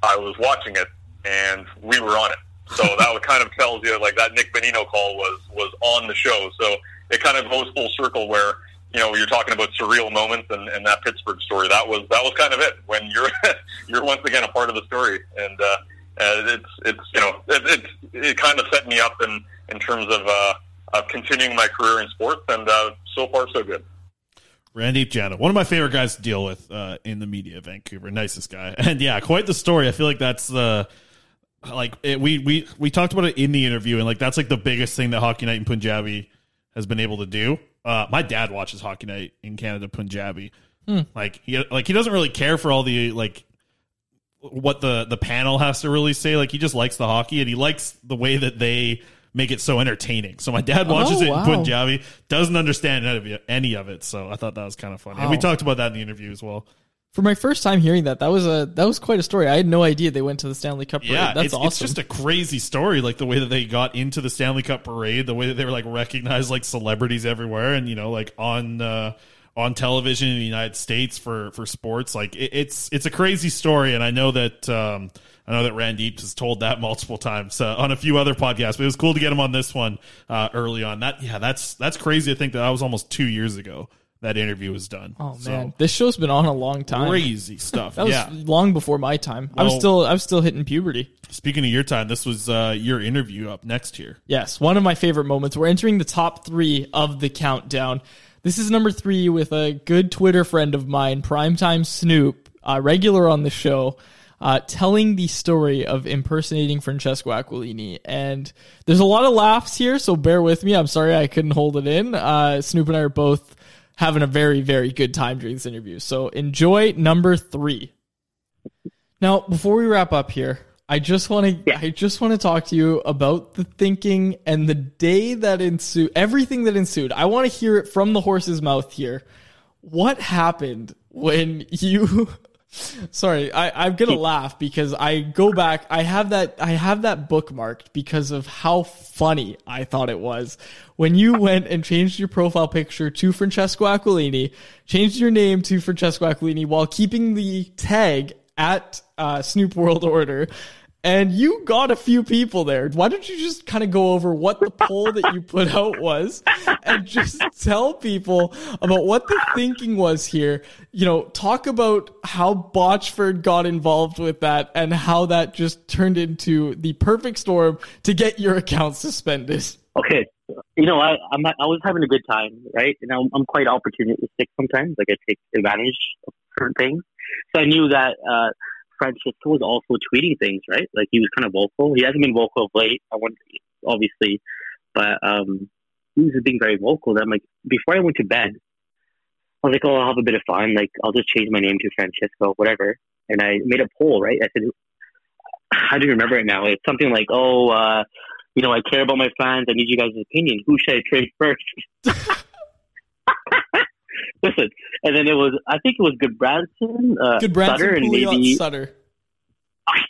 I was watching it, and we were on it. So that would kind of tells you, like, that Nick Bonino call was on the show. So it kind of goes full circle where, you know, you're talking about surreal moments and that Pittsburgh story. That was kind of it, when you're once again a part of the story. And it's you know, it kind of set me up in terms of continuing my career in sports. And so far, so good. Randeep Janda, one of my favorite guys to deal with in the media of Vancouver. Nicest guy. And yeah, quite the story. I feel like that's the... we talked about it in the interview, and like that's like the biggest thing that Hockey Night in Punjabi has been able to do. My dad watches Hockey Night in Canada Punjabi. Like he doesn't really care for all the like what the panel has to really say. Like he just likes the hockey, and he likes the way that they make it so entertaining. So my dad watches it in Punjabi, doesn't understand any of it. So I thought that was kind of funny. Wow. And we talked about that in the interview as well. For my first time hearing that, that was quite a story. I had no idea they went to the Stanley Cup parade. Yeah, that's awesome. It's just a crazy story, like the way that they got into the Stanley Cup parade, the way that they were like recognized like celebrities everywhere, and you know, like on on television in the United States for sports. Like it's a crazy story. And I know that Randeep has told that multiple times on a few other podcasts, but it was cool to get him on this one early on. That's crazy to think that was almost 2 years ago that interview was done. Oh man, this show's been on a long time. Crazy stuff. That was long before my time. Well, I was still hitting puberty. Speaking of your time, this was your interview up next here. Yes, one of my favorite moments. We're entering the top three of the countdown. This is number three with a good Twitter friend of mine, Primetime Snoop, regular on the show, telling the story of impersonating Francesco Aquilini. And there's a lot of laughs here, so bear with me. I'm sorry I couldn't hold it in. Snoop and I are both having a very, very good time during this interview. So enjoy number three. Now, before we wrap up here, I just want to talk to you about the thinking and the day that ensued, everything that ensued. I want to hear it from the horse's mouth here. What happened when you... Sorry, I'm going to laugh because I go back. I have that bookmarked because of how funny I thought it was when you went and changed your profile picture to Francesco Aquilini, changed your name to Francesco Aquilini while keeping the tag at Snoop World Order. And you got a few people there. Why don't you just kind of go over what the poll that you put out was and just tell people about what the thinking was here. You know, talk about how Botchford got involved with that and how that just turned into the perfect storm to get your account suspended. Okay. You know, I was having a good time, right? And I'm quite opportunistic sometimes. Like I take advantage of certain things. So I knew that, Francesco was also tweeting things, right? Like he was kind of vocal. He hasn't been vocal of late, obviously, but he was being very vocal. That I'm like, before I went to bed, I was like, "Oh, I'll have a bit of fun. Like, I'll just change my name to Francesco, whatever." And I made a poll, right? I said, "I don't remember it now. It's something like, oh, you know, I care about my fans. I need you guys' opinion. Who should I trade first?" Listen, and then it was, I think it was Good Branson, Sutter, and maybe Sutter. I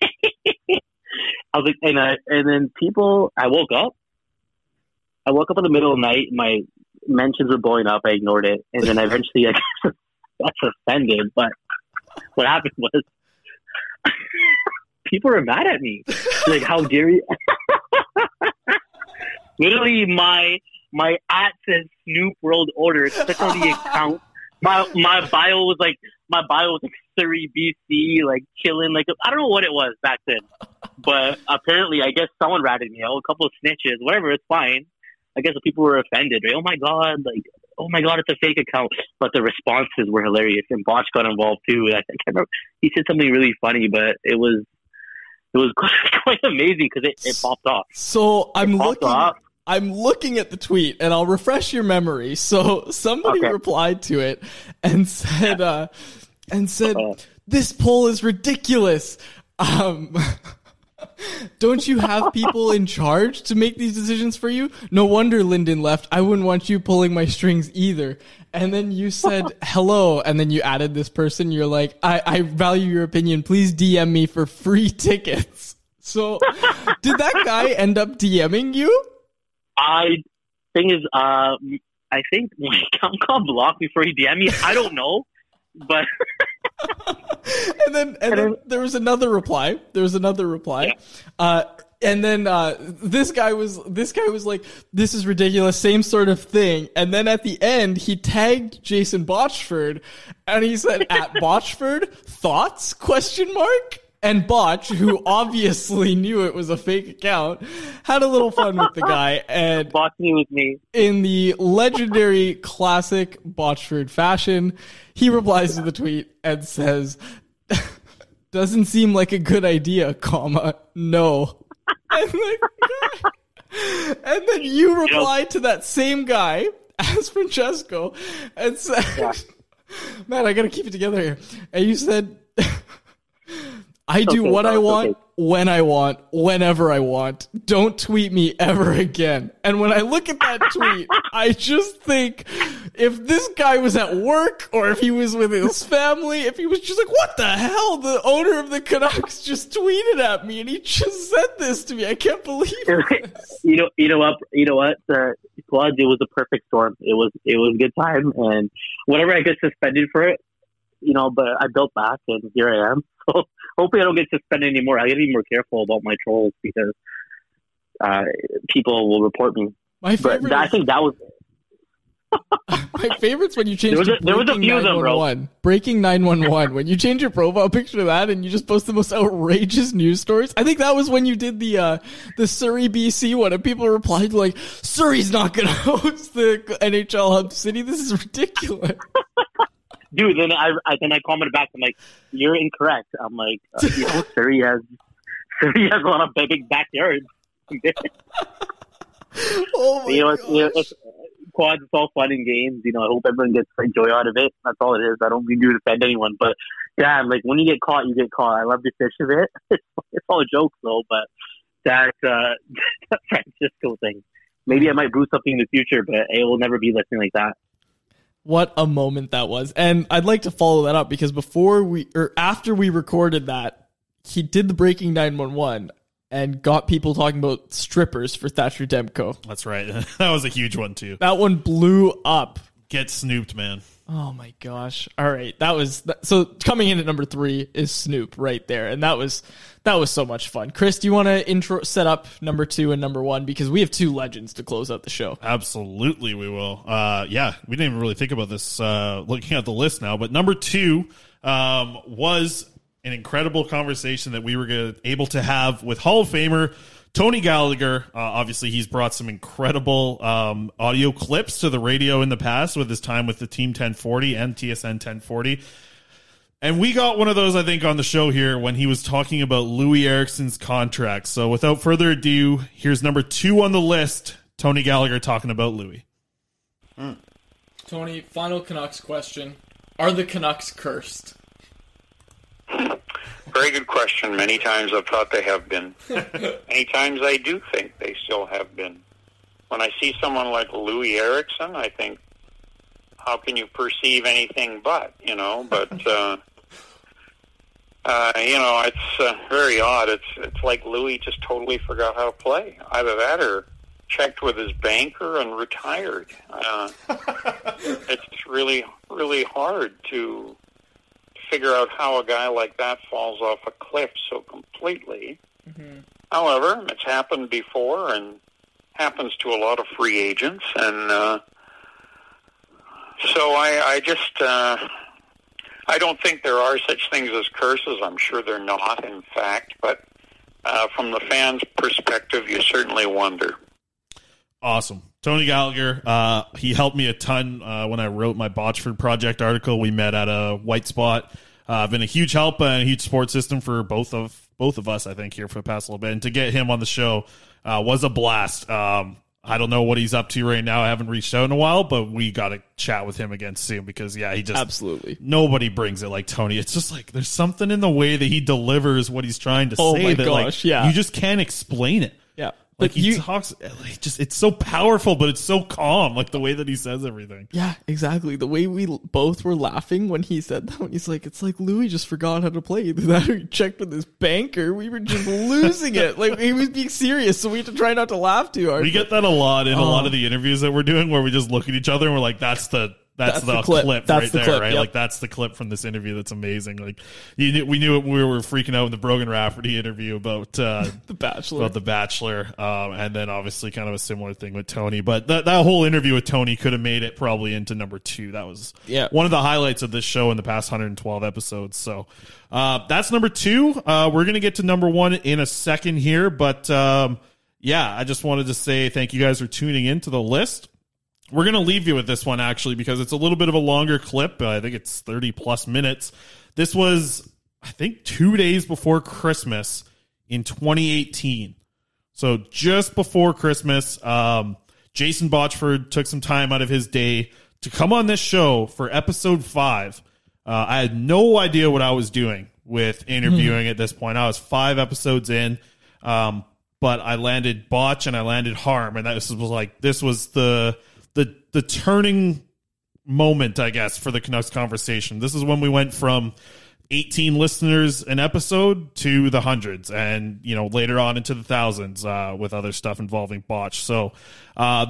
was like, and then people, I woke up in the middle of the night, my mentions were blowing up, I ignored it, and then eventually I got suspended, but what happened was, people were mad at me, like, how dare you? Literally, my at says Snoop World Order. It's click on the account. My bio was like Surrey, BC, like chilling. Like I don't know what it was back then, but apparently I guess someone ratted me out. A couple of snitches, whatever. It's fine. I guess the people were offended. Right? Oh my god, it's a fake account. But the responses were hilarious, and Botch got involved too. I remember he said something really funny, but it was quite amazing because it popped off. So I'm looking at the tweet, and I'll refresh your memory. So somebody replied to it and said, "This poll is ridiculous. Don't you have people in charge to make these decisions for you? No wonder Lyndon left. I wouldn't want you pulling my strings either." And then you said, hello. And then you added this person. You're like, I value your opinion. Please DM me for free tickets. So did that guy end up DMing you? I think my account got blocked before he DM'd me. I don't know, but and then there was another reply. Yeah. This guy was like, "This is ridiculous, same sort of thing." And then at the end, he tagged Jason Botchford, and he said, "At Botchford, thoughts? ? And Botch, who obviously knew it was a fake account, had a little fun with the guy. And Botch knew with me. In the legendary classic Botchford fashion, he replies to the tweet and says, "Doesn't seem like a good idea, no. And then you reply to that same guy as Francesco and said, "Man, I got to keep it together here." And you said... I do okay, what I want, okay. when I want, whenever I want. Don't tweet me ever again. And when I look at that tweet, I just think if this guy was at work or if he was with his family, if he was just like, what the hell? The owner of the Canucks just tweeted at me and he just said this to me. I can't believe it. You know what? Squad, it was a perfect storm. It was a good time. And whenever I get suspended for it, you know, but I built back and here I am. So hopefully I don't get suspended anymore. I gotta be more careful about my trolls because people will report me. My favorite, but I think that was my favorites when you changed there was a few of them, bro. Breaking 911. When you change your profile picture to that and you just post the most outrageous news stories. I think that was when you did the Surrey BC one and people replied like, Surrey's not gonna host the NHL Hub City. This is ridiculous. Dude, then I commented back. I'm like, you're incorrect. I'm like, you know, Surrey has a lot of big backyards. Oh my gosh. Quads, it's all fun and games. You know, I hope everyone gets joy out of it. That's all it is. I don't mean to offend anyone, but yeah, like when you get caught, you get caught. I love the fish of it. It's all jokes though, but that Francisco thing. Maybe I might brew something in the future, but it will never be nothing like that. What a moment that was. And I'd like to follow that up because after we recorded that, he did the breaking 911 and got people talking about strippers for Thatcher Demko. That's right. That was a huge one too. That one blew up. Get snooped, man. Oh my gosh. All right. So coming in at number 3 is Snoop right there. And that was so much fun. Chris, do you want to set up number 2 and number 1? Because we have two legends to close out the show. Absolutely. We will. Yeah, we didn't even really think about this, looking at the list now, but number 2, was an incredible conversation that we were able to have with Hall of Famer Tony Gallagher. Obviously, he's brought some incredible audio clips to the radio in the past with his time with the Team 1040 and TSN 1040. And we got one of those, I think, on the show here when he was talking about Louis Erickson's contract. So without further ado, here's number 2 on the list, Tony Gallagher talking about Louis. Tony, final Canucks question. Are the Canucks cursed? Very good question. Many times I've thought they have been. Many times I do think they still have been. When I see someone like Louis Erickson, I think, how can you perceive anything but, you know? But, you know, it's very odd. It's like Louis just totally forgot how to play. Either that or checked with his banker and retired. It's really, really hard to figure out how a guy like that falls off a cliff so completely. Mm-hmm. However, it's happened before and happens to a lot of free agents. And so I just, I don't think there are such things as curses. I'm sure they're not, in fact. But from the fans' perspective, you certainly wonder. Awesome. Tony Gallagher, he helped me a ton when I wrote my Botchford Project article. We met at a White Spot. Been a huge help and a huge support system for both of us, I think, here for the past little bit. And to get him on the show was a blast. I don't know what he's up to right now. I haven't reached out in a while, but we got to chat with him again soon because, yeah, he just... Absolutely. Nobody brings it like Tony. It's just like there's something in the way that he delivers what he's trying to say that gosh, like, yeah. You just can't explain it. Yeah. Like he talks, like just it's so powerful, but it's so calm, like the way that he says everything. Yeah, exactly. The way we both were laughing when he said that, when he's like, it's like Louis just forgot how to play. Either that or he checked with his banker. We were just losing it. Like he was being serious, so we had to try not to laugh too hard. We get that a lot in a lot of the interviews that we're doing, where we just look at each other and we're like, that's the clip that's right the there, clip, right? Yep. Like that's the clip from this interview. That's amazing. Like we knew it, we were freaking out with the Brogan Rafferty interview about the Bachelor, and then obviously kind of a similar thing with Tony. But that whole interview with Tony could have made it probably into number 2. That was one of the highlights of this show in the past 112 episodes. So that's number 2. We're gonna get to number 1 in a second here, but I just wanted to say thank you guys for tuning in to the list. We're going to leave you with this one, actually, because it's a little bit of a longer clip. I think it's 30-plus minutes. This was, I think, 2 days before Christmas in 2018. So just before Christmas, Jason Botchford took some time out of his day to come on this show for episode 5. I had no idea what I was doing with interviewing at this point. I was 5 episodes in, but I landed Botch and I landed Harm, and that was like, this was the turning moment, I guess, for the Canucks Conversation. This is when we went from 18 listeners an episode to the hundreds, and you know, later on into the thousands with other stuff involving Botch. So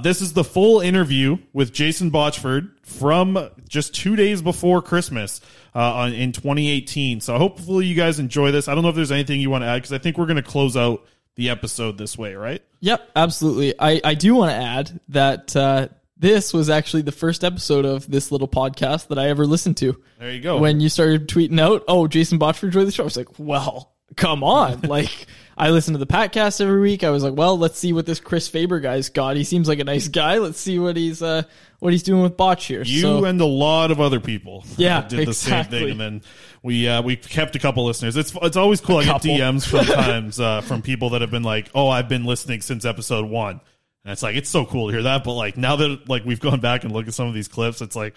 this is the full interview with Jason Botchford from just 2 days before Christmas in 2018. So hopefully you guys enjoy this. I don't know if there's anything you want to add, because I think we're going to close out the episode this way, right? Yep, absolutely. I do want to add that this was actually the first episode of this little podcast that I ever listened to. There you go. When you started tweeting out, oh, Jason Botchford joined the show, I was like, well, come on. Like, I listen to the podcast every week. I was like, well, let's see what this Chris Faber guy's got. He seems like a nice guy. Let's see what he's doing with Botch here. And a lot of other people did exactly the same thing. And then we kept a couple listeners. It's always cool. I get DMs sometimes from people that have been like, oh, I've been listening since episode 1. And it's like, it's so cool to hear that, but like, now that like we've gone back and looked at some of these clips, it's like,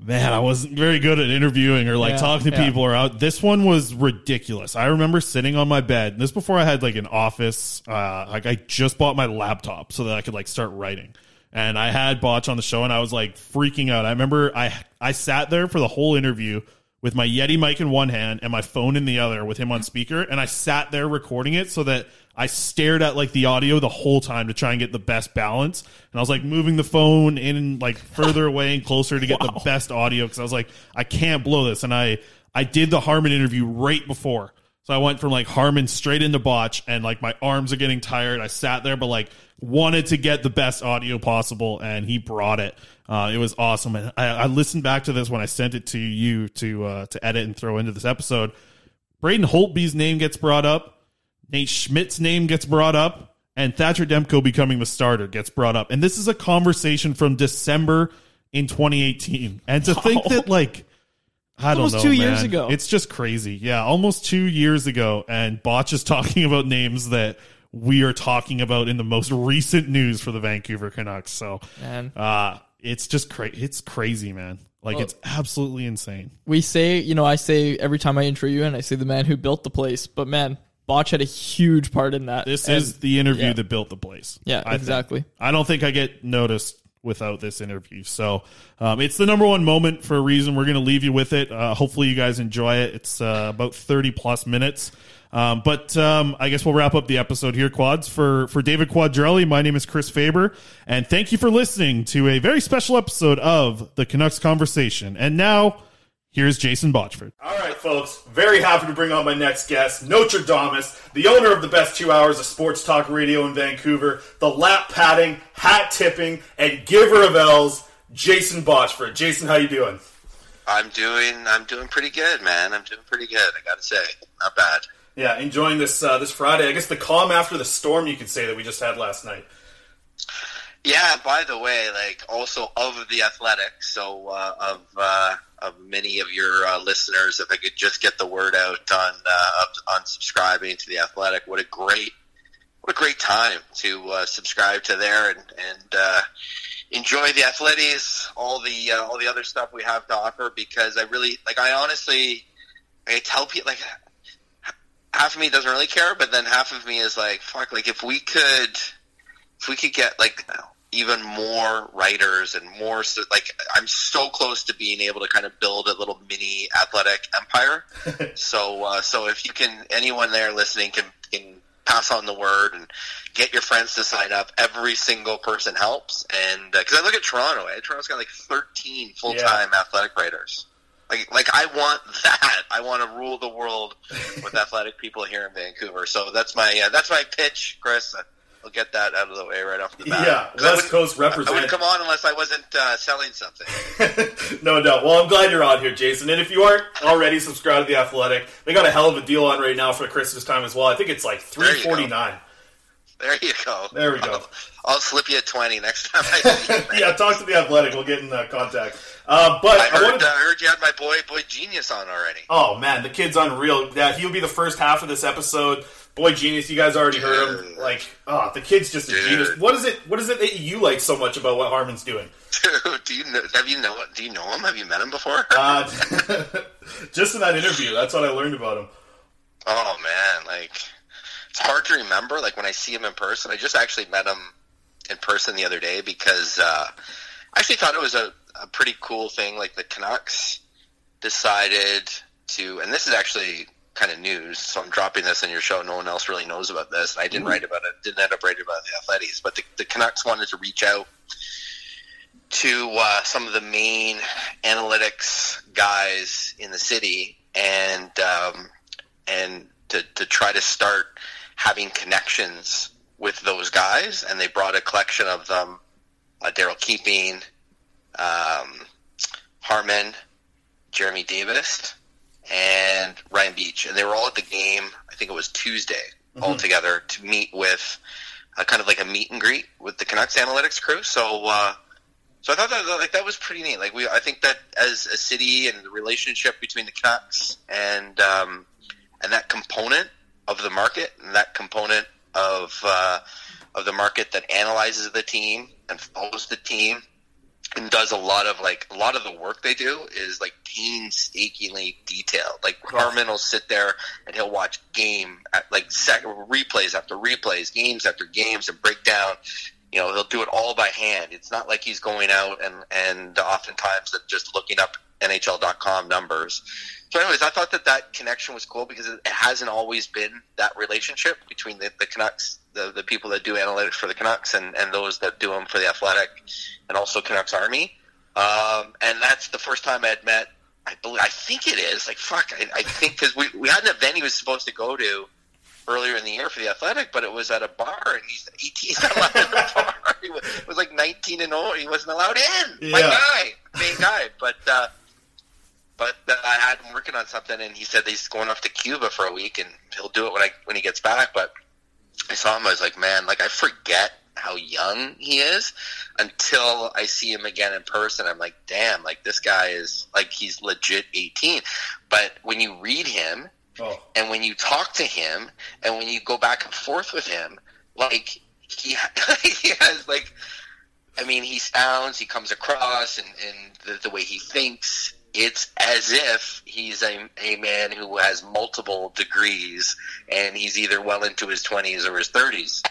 man, I wasn't very good at interviewing or like talking to people or out. This one was ridiculous. I remember sitting on my bed, and this before I had like an office. Like I just bought my laptop so that I could like start writing, and I had Botch on the show, and I was like freaking out. I remember I sat there for the whole interview with my Yeti mic in one hand and my phone in the other with him on speaker. And I sat there recording it so that I stared at like the audio the whole time to try and get the best balance. And I was like moving the phone in like further away and closer to get the best audio. Cause I was like, I can't blow this. And I did the Harmon interview right before. So I went from like Harmon straight into Botch, and like my arms are getting tired. I sat there, but like wanted to get the best audio possible, and he brought it. It was awesome. And I listened back to this when I sent it to you to edit and throw into this episode. Braden Holtby's name gets brought up. Nate Schmidt's name gets brought up. And Thatcher Demko becoming the starter gets brought up. And this is a conversation from December in 2018. And to think that, like, I don't know, almost 2 years ago. It's just crazy. Yeah, almost 2 years ago. And Botch is talking about names that we are talking about in the most recent news for the Vancouver Canucks. So, man. It's just crazy. It's crazy, man. Like, it's absolutely insane. We say, you know, I say every time I intro you in, I say the man who built the place. But, man, Botch had a huge part in that. This is the interview that built the place. Yeah, exactly. I don't think I get noticed without this interview. So it's the number one moment for a reason. We're going to leave you with it. Hopefully you guys enjoy it. It's about 30 plus minutes. But I guess we'll wrap up the episode here, Quads. For David Quadrelli, my name is Chris Faber, and thank you for listening to a very special episode of the Canucks Conversation. And now, here's Jason Botchford. All right, folks. Very happy to bring on my next guest, Notre Dame, the owner of the best 2 hours of sports talk radio in Vancouver, the lap-patting, hat-tipping, and giver of L's, Jason Botchford. Jason, how you doing? I'm doing pretty good, man. I'm doing pretty good, I gotta say. Not bad. Yeah, enjoying this Friday. I guess the calm after the storm, you could say, that we just had last night. Yeah, by the way, like, also of The Athletic, so of many of your listeners, if I could just get the word out on subscribing to The Athletic, what a great time to subscribe to there and enjoy the athletics, all the other stuff we have to offer, because I really, like, I tell people, like, half of me doesn't really care, but then half of me is like, fuck, like, if we could get, like, even more writers and more, like, I'm so close to being able to kind of build a little mini athletic empire. So if you can, anyone there listening can pass on the word and get your friends to sign up. Every single person helps. And because I look at Toronto, Toronto's got like 13 full-time athletic writers. Like I want that. I want to rule the world with athletic people here in Vancouver. So that's my pitch, Chris. I'll get that out of the way right off the bat. Yeah, West Coast representative. I wouldn't come on unless I wasn't selling something. No. Well, I'm glad you're on here, Jason. And if you aren't already subscribed to The Athletic, they got a hell of a deal on right now for Christmas time as well. I think it's like $3.49. There you go. There we go. I'll slip you a 20 next time I see you. Yeah, talk to The Athletic. We'll get in contact. But I heard you had my boy Genius on already. Oh, man, the kid's unreal. Yeah, he'll be the first half of this episode. Boy Genius, you guys already heard him. Like, the kid's just a genius. What is it that you like so much about what Harmon's doing? Dude, do you know him? Have you met him before? Just in that interview, that's what I learned about him. Oh man, like it's hard to remember. Like when I see him in person, I just actually met him in person the other day because I actually thought it was a pretty cool thing. Like the Canucks decided to, and this is actually kind of news, so I'm dropping this on your show. No one else really knows about this, and I didn't write about it. Didn't end up writing about it in The Athletic, but the Canucks wanted to reach out to some of the main analytics guys in the city, and to try to start having connections with those guys. And they brought a collection of them, Daryl Keeping, Harmon, Jeremy Davis, and Ryan Beach. And they were all at the game, I think it was Tuesday, all together to meet with kind of like a meet and greet with the Canucks analytics crew. So I thought that like that was pretty neat. Like I think that as a city and the relationship between the Canucks and that component of the market and that component of the market that analyzes the team and follows the team and does a lot of the work they do is like painstakingly detailed. Like Harmon will sit there and he'll watch replays after replays, games after games, and break down. You know, he'll do it all by hand. It's not like he's going out and oftentimes just looking up NHL.com numbers. So anyways, I thought that connection was cool because it hasn't always been that relationship between the Canucks, the people that do analytics for the Canucks and those that do them for The Athletic and also Canucks Army. And that's the first time I had met, I think because we had an event he was supposed to go to earlier in the year for The Athletic, but it was at a bar, and he's not allowed in the bar. It was like 19-0. He wasn't allowed in. Yeah. My main guy. But I had him working on something, and he said he's going off to Cuba for a week, and he'll do it when he gets back. But I saw him. I was like, man, like I forget how young he is until I see him again in person. I'm like, damn, like this guy is like he's legit 18. But when you read him. Oh. And when you talk to him, and when you go back and forth with him, like he has, like, I mean, he comes across, and the way he thinks, it's as if he's a man who has multiple degrees, and he's either well into his 20s or his 30s.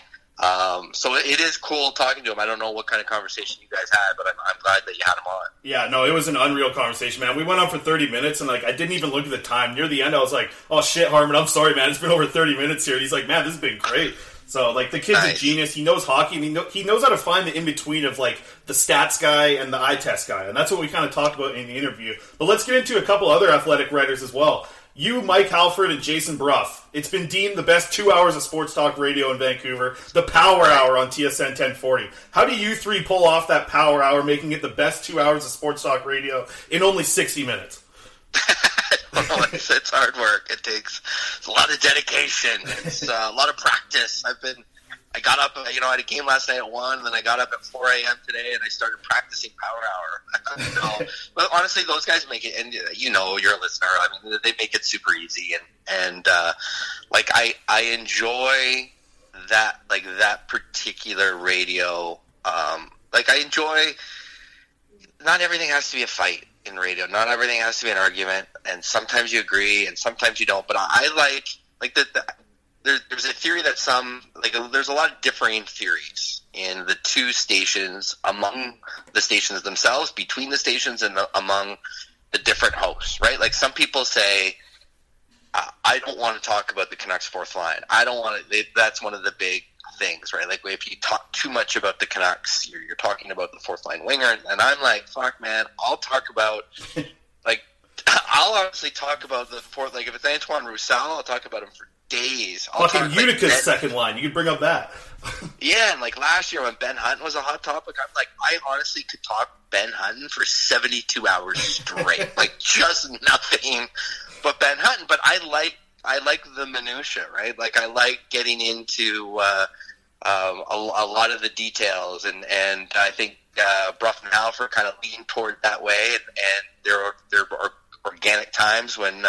So it is cool talking to him. I don't know what kind of conversation you guys had, but I'm glad that you had him on. Yeah, no, it was an unreal conversation, man. We went on for 30 minutes, and like I didn't even look at the time. Near the end, I was like, "Oh shit, Harmon, I'm sorry, man. It's been over 30 minutes here." And he's like, "Man, this has been great." So like the kid's a genius. He knows hockey, and he knows how to find the in between of like the stats guy and the eye test guy, and that's what we kind of talked about in the interview. But let's get into a couple other athletic writers as well. You, Mike Halford, and Jason Bruff. It's been deemed the best 2 hours of sports talk radio in Vancouver, the Power Hour on TSN 1040. How do you three pull off that Power Hour, making it the best 2 hours of sports talk radio in only 60 minutes? It's hard work. It takes a lot of dedication. It's a lot of practice. I got up, I had a game last night at 1, then I got up at 4 a.m. today, and I started practicing Power Hour. But honestly, those guys make it, and you're a listener. I mean, they make it super easy, and I enjoy that, like, that particular radio. I enjoy, not everything has to be a fight in radio. Not everything has to be an argument, and sometimes you agree, and sometimes you don't. But I like the There's a theory that there's a lot of differing theories in the two stations, among the stations themselves, between the stations, and among the different hosts, right? Like some people say, I don't want to talk about the Canucks fourth line. I don't want to. That's one of the big things, right? Like if you talk too much about the Canucks, you're talking about the fourth line winger. And I'm like, fuck, man, I'll talk about like I'll honestly talk about the fourth. Like if it's Antoine Roussel, I'll talk about him for days. Fucking Utica's like second line. You could bring up that. Yeah, and like last year when Ben Hutton was a hot topic, I'm like, I honestly could talk Ben Hutton for 72 hours straight. Like just nothing but Ben Hutton. But I like the minutia, right? Like I like getting into a lot of the details, and I think Bruff and Halford kind of lean toward that way, and there are organic times when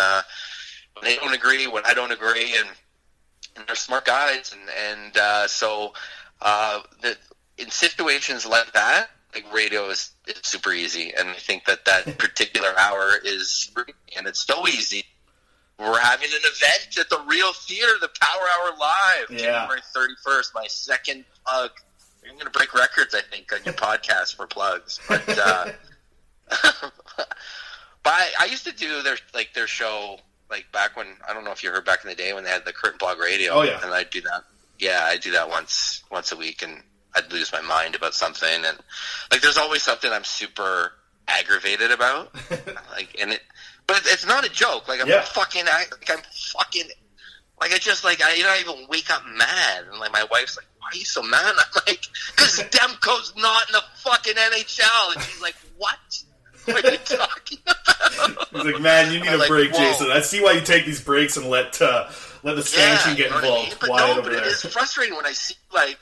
they don't agree, when I don't agree, and they're smart guys, so in situations like that, like radio is super easy, and I think that particular hour is free, and it's so easy. We're having an event at the Real Theater, the Power Hour Live, January 31st, my second plug. I'm going to break records, I think, on your podcast for plugs. But I used to do their show, like back when, I don't know if you heard back in the day when they had the Curtain Blog Radio. Oh, yeah. And I'd do that. Yeah, I do that once a week, and I'd lose my mind about something. And like, there's always something I'm super aggravated about. But it's not a joke. Like, I even wake up mad. And like, my wife's like, why are you so mad? And I'm like, because Demko's not in the fucking NHL. And she's like, what? What are you talking about? He's like, man, you need a break, Jason. I see why you take these breaks and let the stanchion get involved. But it is frustrating when I see, like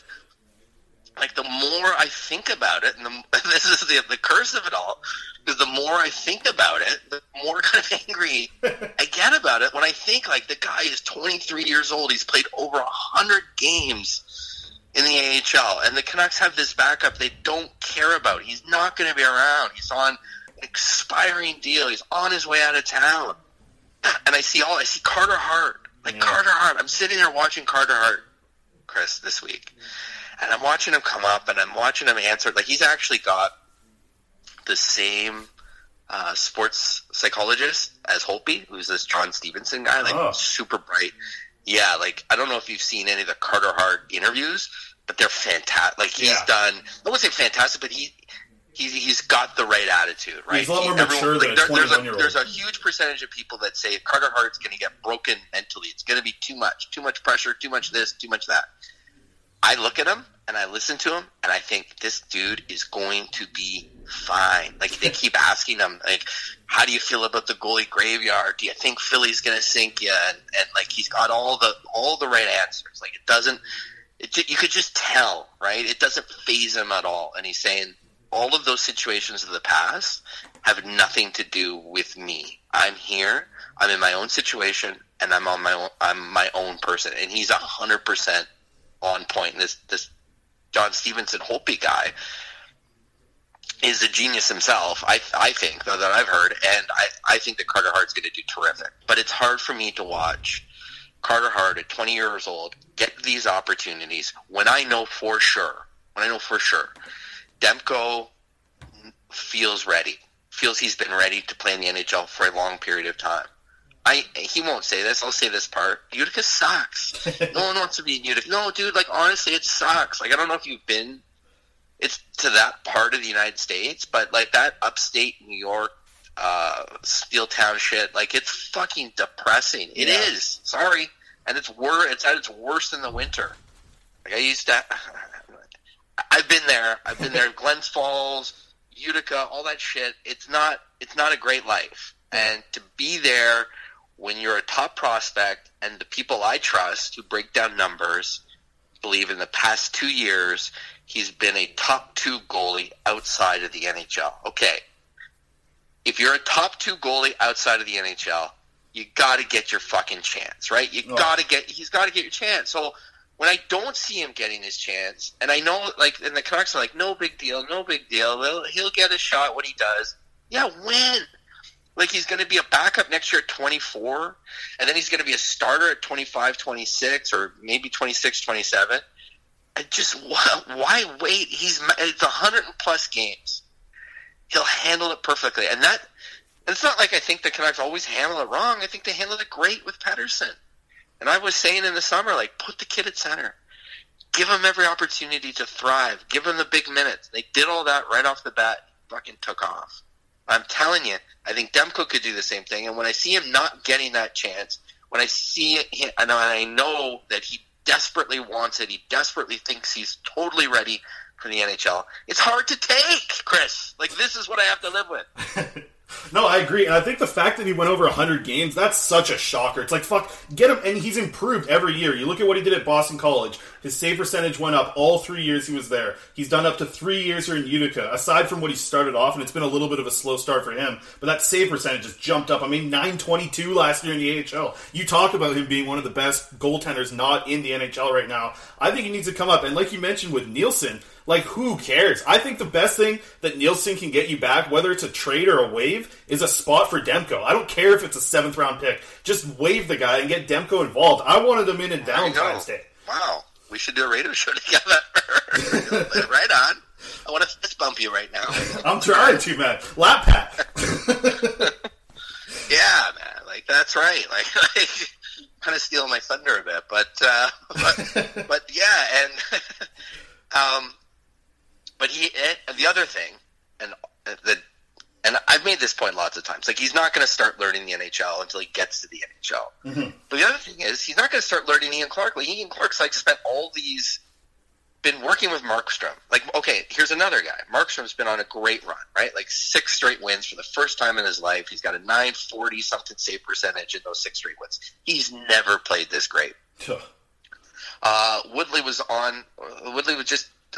the more I think about it, and this is the curse of it all, because the more I think about it, the more kind of angry I get about it. When I think, like, the guy is 23 years old, he's played over 100 games in the AHL, and the Canucks have this backup they don't care about. He's not going to be around. He's on expiring deal. He's on his way out of town. And I see Carter Hart. Carter Hart. I'm sitting there watching Carter Hart, Chris, this week. And I'm watching him come up, and I'm watching him answer. Like, he's actually got the same sports psychologist as Holtby, who's this John Stevenson guy, super bright. Yeah, like, I don't know if you've seen any of the Carter Hart interviews, but they're fantastic. Like, he's done, I wouldn't say fantastic, but he's got the right attitude, right? He's a lot more mature than a 21-year-old. There's a huge percentage of people that say Carter Hart's going to get broken mentally. It's going to be too much pressure, too much this, too much that. I look at him, and I listen to him, and I think, this dude is going to be fine. Like, they keep asking him, like, how do you feel about the goalie graveyard? Do you think Philly's going to sink you? And like, he's got all the right answers. Like, you could just tell, right? It doesn't faze him at all. And he's saying, all of those situations of the past have nothing to do with me. I'm here, I'm in my own situation, and I'm my own person. And he's 100% on point. This John Stevenson Holtby guy is a genius himself, I think, though, that I've heard, and I think that Carter Hart's going to do terrific. But it's hard for me to watch Carter Hart at 20 years old get these opportunities when I know for sure, Demko feels he's been ready to play in the NHL for a long period of time. He won't say this. I'll say this part. Utica sucks. No one wants to be in Utica. No, dude, like, honestly, it sucks. Like, I don't know if you've been to that part of the United States, but, like, that upstate New York steel town shit, like, it's fucking depressing. It is. Sorry. And it's worse. It's at its worst in the winter. Like, I've been there. Glens Falls, Utica, all that shit. It's not a great life. And to be there when you're a top prospect, and the people I trust who break down numbers believe in the past 2 years he's been a top two goalie outside of the NHL. Okay. If you're a top two goalie outside of the NHL, you got to get your fucking chance, right? He's got to get your chance. So when I don't see him getting his chance, and I know, like, and the Canucks are like, no big deal. He'll get a shot when he does. Yeah, when? Like, he's going to be a backup next year at 24, and then he's going to be a starter at 25, 26, or maybe 26, 27. And just, why wait? It's 100-plus games. He'll handle it perfectly. And it's not like I think the Canucks always handle it wrong. I think they handled it great with Pettersson. And I was saying in the summer, like, put the kid at center. Give him every opportunity to thrive. Give him the big minutes. They did all that right off the bat. Fucking took off. I'm telling you, I think Demko could do the same thing. And when I see him not getting that chance, when I see him, and I know that he desperately wants it, he desperately thinks he's totally ready for the NHL, it's hard to take, Chris. Like, this is what I have to live with. No, I agree. And I think the fact that he went over 100 games, that's such a shocker. It's like, fuck, get him. And he's improved every year. You look at what he did at Boston College. His save percentage went up all 3 years he was there. He's done up to 3 years here in Utica, aside from what he started off, and it's been a little bit of a slow start for him. But that save percentage just jumped up. I mean, 922 last year in the AHL. You talk about him being one of the best goaltenders not in the NHL right now. I think he needs to come up. And like you mentioned with Nielsen, like, who cares? I think the best thing that Nielsen can get you back, whether it's a trade or a wave, is a spot for Demko. I don't care if it's a seventh-round pick. Just wave the guy and get Demko involved. I wanted him in Valentine's Day. Wow. We should do a radio show together. Right on. I want to fist bump you right now. I'm trying to, man. Lap pat. Yeah, man. Like, that's right. Like kind of stealing my thunder a bit. But yeah, and... But he, the other thing, and I've made this point lots of times, like he's not going to start learning the NHL until he gets to the NHL. Mm-hmm. But the other thing is, he's not going to start learning Ian Clark. Like Ian Clark's like spent all these, been working with Markstrom. Like, okay, here's another guy. Markstrom's been on a great run, right? Like 6 straight wins for the first time in his life. He's got a 940 something save percentage in those 6 straight wins. He's never played this great. Huh.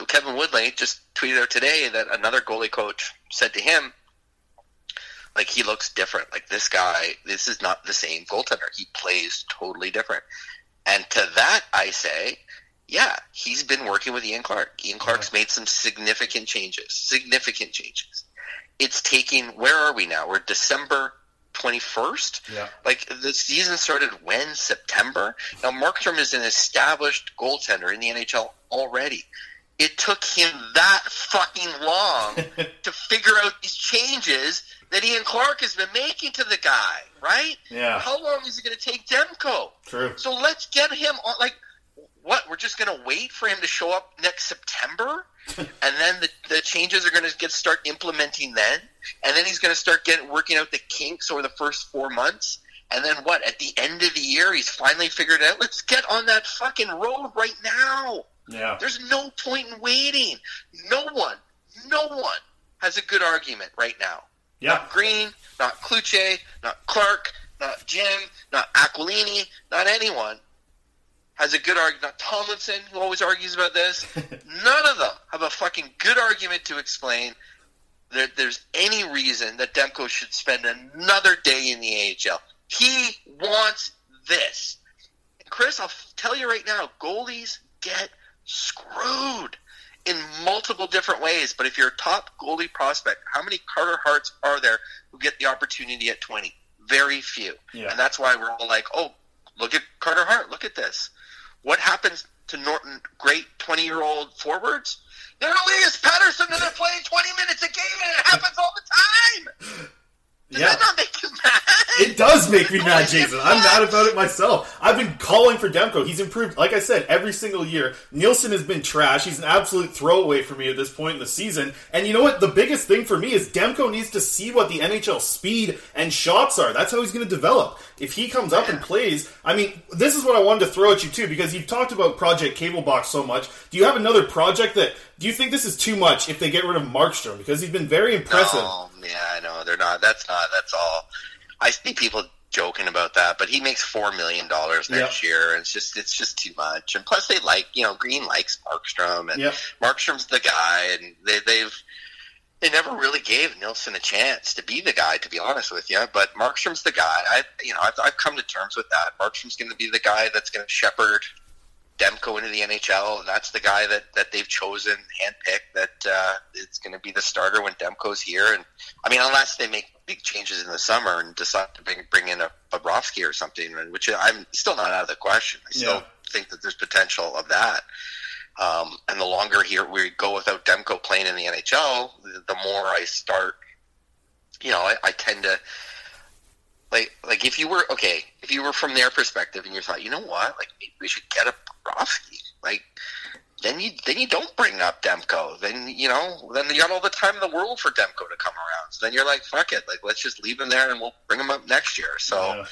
Kevin Woodley just tweeted out today that another goalie coach said to him, like, he looks different. Like, this guy, this is not the same goaltender. He plays totally different. And to that, I say, yeah, he's been working with Ian Clark. Ian Clark's made some significant changes. It's taking, where are we now? We're December 21st? Yeah. Like, the season started when? September? Now, Markstrom is an established goaltender in the NHL already. It took him that fucking long to figure out these changes that Ian Clark has been making to the guy, right? Yeah. How long is it going to take Demko? True. So let's get him on. Like, what? We're just going to wait for him to show up next September? And then the changes are going to start implementing then? And then he's going to start working out the kinks over the first 4 months? And then what? At the end of the year, he's finally figured it out? Let's get on that fucking road right now. Yeah. There's no point in waiting. No one has a good argument right now. Yeah. Not Green, not Cloutier, not Clark, not Jim, not Aquilini, not anyone has a good argument. Not Tomlinson, who always argues about this. None of them have a fucking good argument to explain that there's any reason that Demko should spend another day in the AHL. He wants this. Chris, I'll tell you right now, goalies get screwed in multiple different ways. But if you're a top goalie prospect, how many Carter Harts are there who get the opportunity at 20? Very few. Yeah. And that's why we're all like, oh, look at Carter Hart. Look at this. What happens to Norton, great 20-year-old forwards? They're Elias Pettersson and they're playing 20 minutes a game and it happens all the time. Does that not make you mad? It does make me mad, Jason. I'm mad about it myself. I've been calling for Demko. He's improved, like I said, every single year. Nielsen has been trash. He's an absolute throwaway for me at this point in the season. And you know what? The biggest thing for me is Demko needs to see what the NHL speed and shots are. That's how he's going to develop. If he comes up and plays, I mean, this is what I wanted to throw at you too, because you've talked about Project Cablebox so much. Do you have another project that... Do you think this is too much if they get rid of Markstrom? Because he's been very impressive. Oh, yeah, I know. They're not. That's not. That's all. I see people joking about that, but he makes $4 million next year. And it's just too much. And plus they like, you know, Green likes Markstrom. And Markstrom's the guy. And they never really gave Nielsen a chance to be the guy, to be honest with you. But Markstrom's the guy. I've come to terms with that. Markstrom's going to be the guy that's going to shepherd Demko into the NHL, and that's the guy that they've chosen, handpicked, that it's going to be the starter when Demko's here. And I mean, unless they make big changes in the summer and decide to bring in a Bobrovsky or something, which I'm still not out of the question. I still think that there's potential of that. And the longer here we go without Demko playing in the NHL, the more I start, you know, I tend to. Like if you were from their perspective and you thought, you know what, like maybe we should get a Bobrovsky, like then you don't bring up Demko, then you got all the time in the world for Demko to come around. So then you're like, fuck it, like let's just leave him there and we'll bring him up next year. So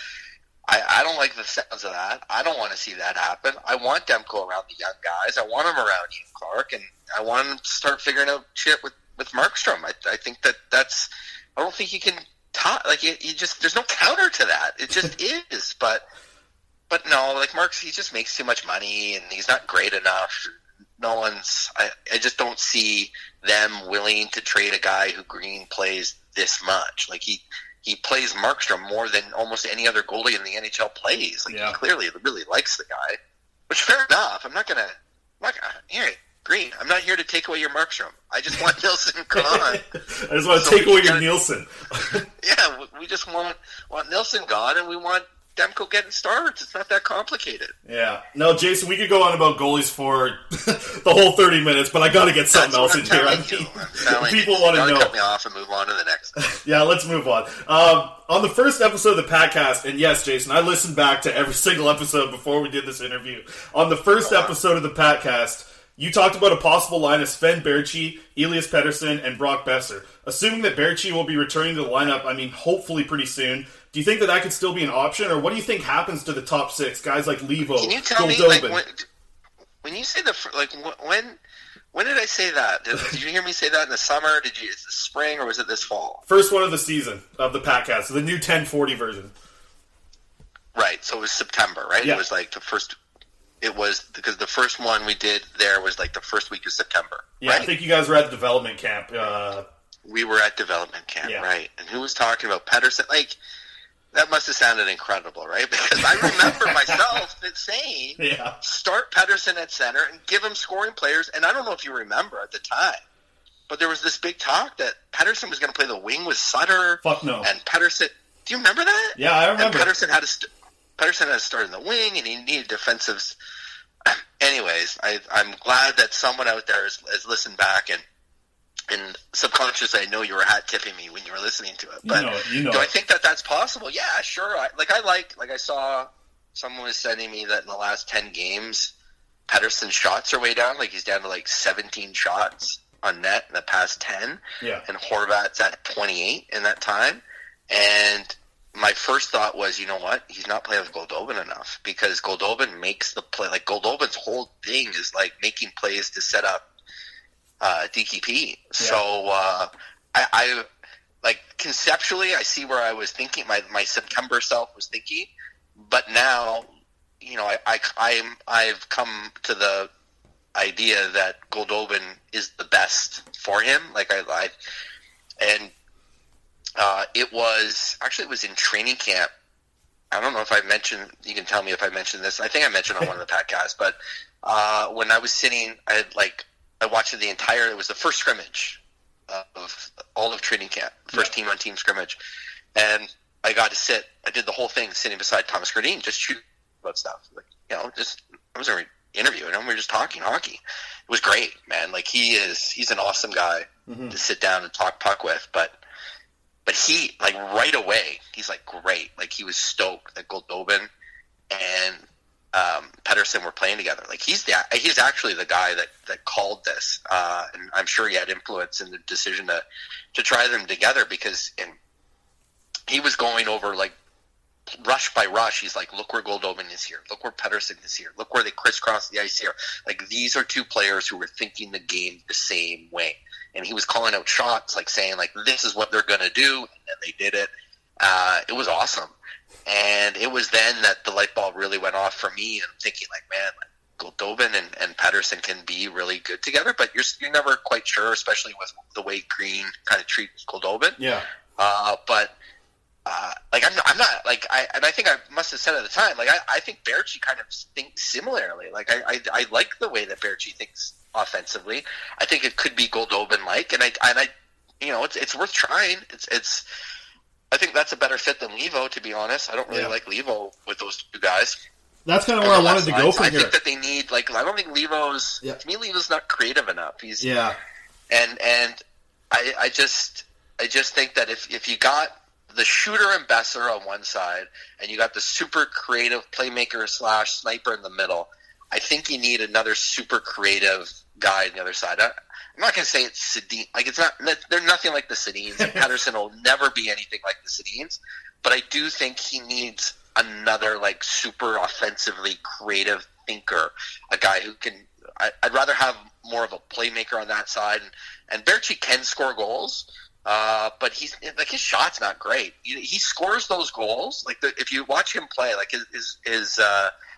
I don't like the sounds of that. I don't want to see that happen. I want Demko around the young guys. I want him around Ian Clark, and I want him to start figuring out shit with Markstrom. I think that's I don't think you can. Like you just, there's no counter to that. It just is. But But no, like Mark's, he just makes too much money and he's not great enough. I just don't see them willing to trade a guy who Green plays this much. Like he plays Markstrom more than almost any other goalie in the NHL plays. Like yeah. He clearly really likes the guy, which fair enough. I'm not here to take away your Markstrom. I just want Nilsson gone. I just want to take away your Nilsson. Yeah, we just want Nilsson gone, and we want Demko getting starts. It's not that complicated. Yeah. No, Jason, we could go on about goalies for the whole 30 minutes, but I got to get something else in here. People want to know. Cut me off and move on to the next. Yeah, let's move on. On the first episode of the podcast, and yes, Jason, I listened back to every single episode before we did this interview. On the first episode of the podcast, you talked about a possible line of Sven Berchi, Elias Pettersson, and Brock Besser. Assuming that Berchi will be returning to the lineup, I mean, hopefully pretty soon, do you think that could still be an option? Or what do you think happens to the top six? Guys like Levo, can you tell me, like, when you say when did I say that? Did you hear me say that in the summer? Is it spring or was it this fall? First one of the season of the podcast, so the new 1040 version. Right, so it was September, right? Yeah. It was like the first... It was because the first one we did there was like the first week of September. Yeah, right? I think you guys were at development camp. We were at development camp, yeah. Right? And who was talking about Pettersson? Like that must have sounded incredible, right? Because I remember myself saying, yeah. "Start Pettersson at center and give him scoring players." And I don't know if you remember at the time, but there was this big talk that Pettersson was going to play the wing with Sutter. Fuck no! And Pettersson, do you remember that? Yeah, I remember. And Pettersson had a. Pettersson had to start in the wing, and he needed defensives. Anyways, I'm glad that someone out there has listened back, and subconsciously I know you were hat-tipping me when you were listening to it. But do I think that that's possible? Yeah, sure. I saw someone was sending me that in the last 10 games, Pettersson's shots are way down. Like, he's down to, like, 17 shots on net in the past 10. Yeah. And Horvat's at 28 in that time. And... my first thought was, you know what? He's not playing with Goldobin enough because Goldobin makes the play. Like, Goldobin's whole thing is, like, making plays to set up DKP. Yeah. So, conceptually, I see where I was thinking. My September self was thinking. But now, you know, I've come to the idea that Goldobin is the best for him. Like, it was in training camp. I don't know if I mentioned, you can tell me if I mentioned this. I think I mentioned on one of the podcasts, but when I was sitting, I watched it was the first scrimmage of all of training camp, first team on team scrimmage. And I got to I did the whole thing sitting beside Thomas Gradine, just shooting about stuff. Like, you know, I was interviewing him. We were just talking hockey. It was great, man. Like, he's an awesome guy to sit down and talk puck with, But he, like, right away, he's, like, great. Like, he was stoked that Goldobin and Pettersson were playing together. Like, he's actually the guy that called this. And I'm sure he had influence in the decision to try them together because he was going over, like, rush by rush. He's like, look where Goldobin is here. Look where Pettersson is here. Look where they crisscross the ice here. Like, these are two players who were thinking the game the same way. And he was calling out shots, like saying, like, this is what they're going to do. And then they did it. It was awesome. And it was then that the light bulb really went off for me. And I'm thinking, like, man, like, Goldobin and Pettersson can be really good together. But you're never quite sure, especially with the way Green kind of treats Goldobin. Yeah. I think I must have said at the time, like, I think Berchi kind of thinks similarly. Like, I like the way that Berchi thinks offensively. I think it could be Goldobin-like, and it's worth trying. It's I think that's a better fit than Levo, to be honest. I don't really like Levo with those two guys. That's kind of where I wanted to go from here. I think that they need, like, I don't think Levo's, to me, Levo's not creative enough. He's, I just think that if you got the shooter and Besser on one side, and you got the super creative playmaker / sniper in the middle, I think you need another super creative guy on the other side. I'm not going to say it's Sedin. Like, it's not, they're nothing like the Sedins, and Pettersson will never be anything like the Sedins, but I do think he needs another, like, super offensively creative thinker, a guy who can, I'd rather have more of a playmaker on that side, and Berchi can score goals, But he's like, his shot's not great. He scores those goals. Like if you watch him play, like his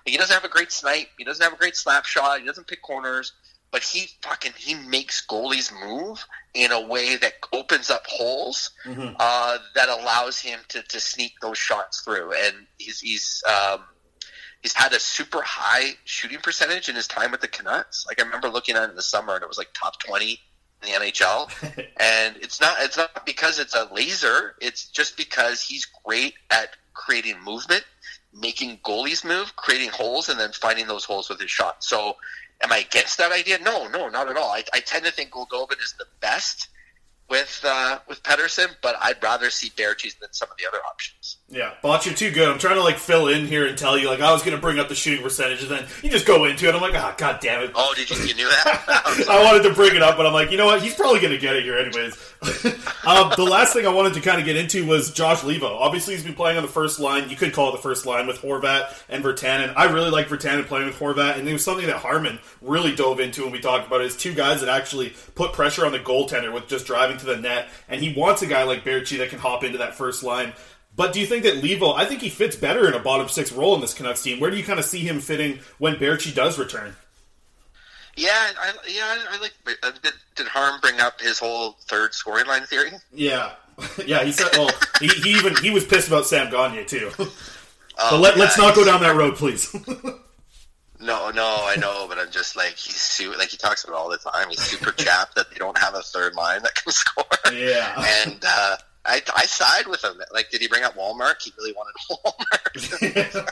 he doesn't have a great snipe. He doesn't have a great slap shot. He doesn't pick corners. But he makes goalies move in a way that opens up holes that allows him to sneak those shots through. And he's had a super high shooting percentage in his time with the Canucks. Like I remember looking at it in the summer, and it was like top 20 in the NHL. And it's not because it's a laser. It's just because he's great at creating movement, making goalies move, creating holes, and then finding those holes with his shot. So. Am I against that idea? No, not at all. I tend to think Goldobin is the best with Pettersson, but I'd rather see Berchi's than some of the other options. Yeah, Botch, you're too good. I'm trying to fill in here and tell you I was going to bring up the shooting percentage, and then you just go into it. I'm like, ah, oh, god damn it! Oh, did you knew that? I wanted to bring it up, but I'm like, you know what? He's probably going to get it here anyways. The last thing I wanted to kind of get into was Josh Levo. Obviously, he's been playing on the first line. You could call it the first line with Horvat and Virtanen. I really like Virtanen playing with Horvat, and it was something that Harmon really dove into when we talked about it. It's two guys that actually put pressure on the goaltender with just driving to the net, and he wants a guy like Berchi that can hop into that first line. But do you think that Levo, I think he fits better in a bottom six role in this Canucks team. Where do you kind of see him fitting when Berchi does return? Yeah, I like. Did Harm bring up his whole third scoring line theory? Yeah. He said, well, he was pissed about Sam Gagner too. But let's not go down that road, please. No, I know, but I'm just he talks about it all the time. He's super chapped that they don't have a third line that can score. Yeah, and I side with him. Like, did he bring up Walmart? He really wanted Walmart. Yeah.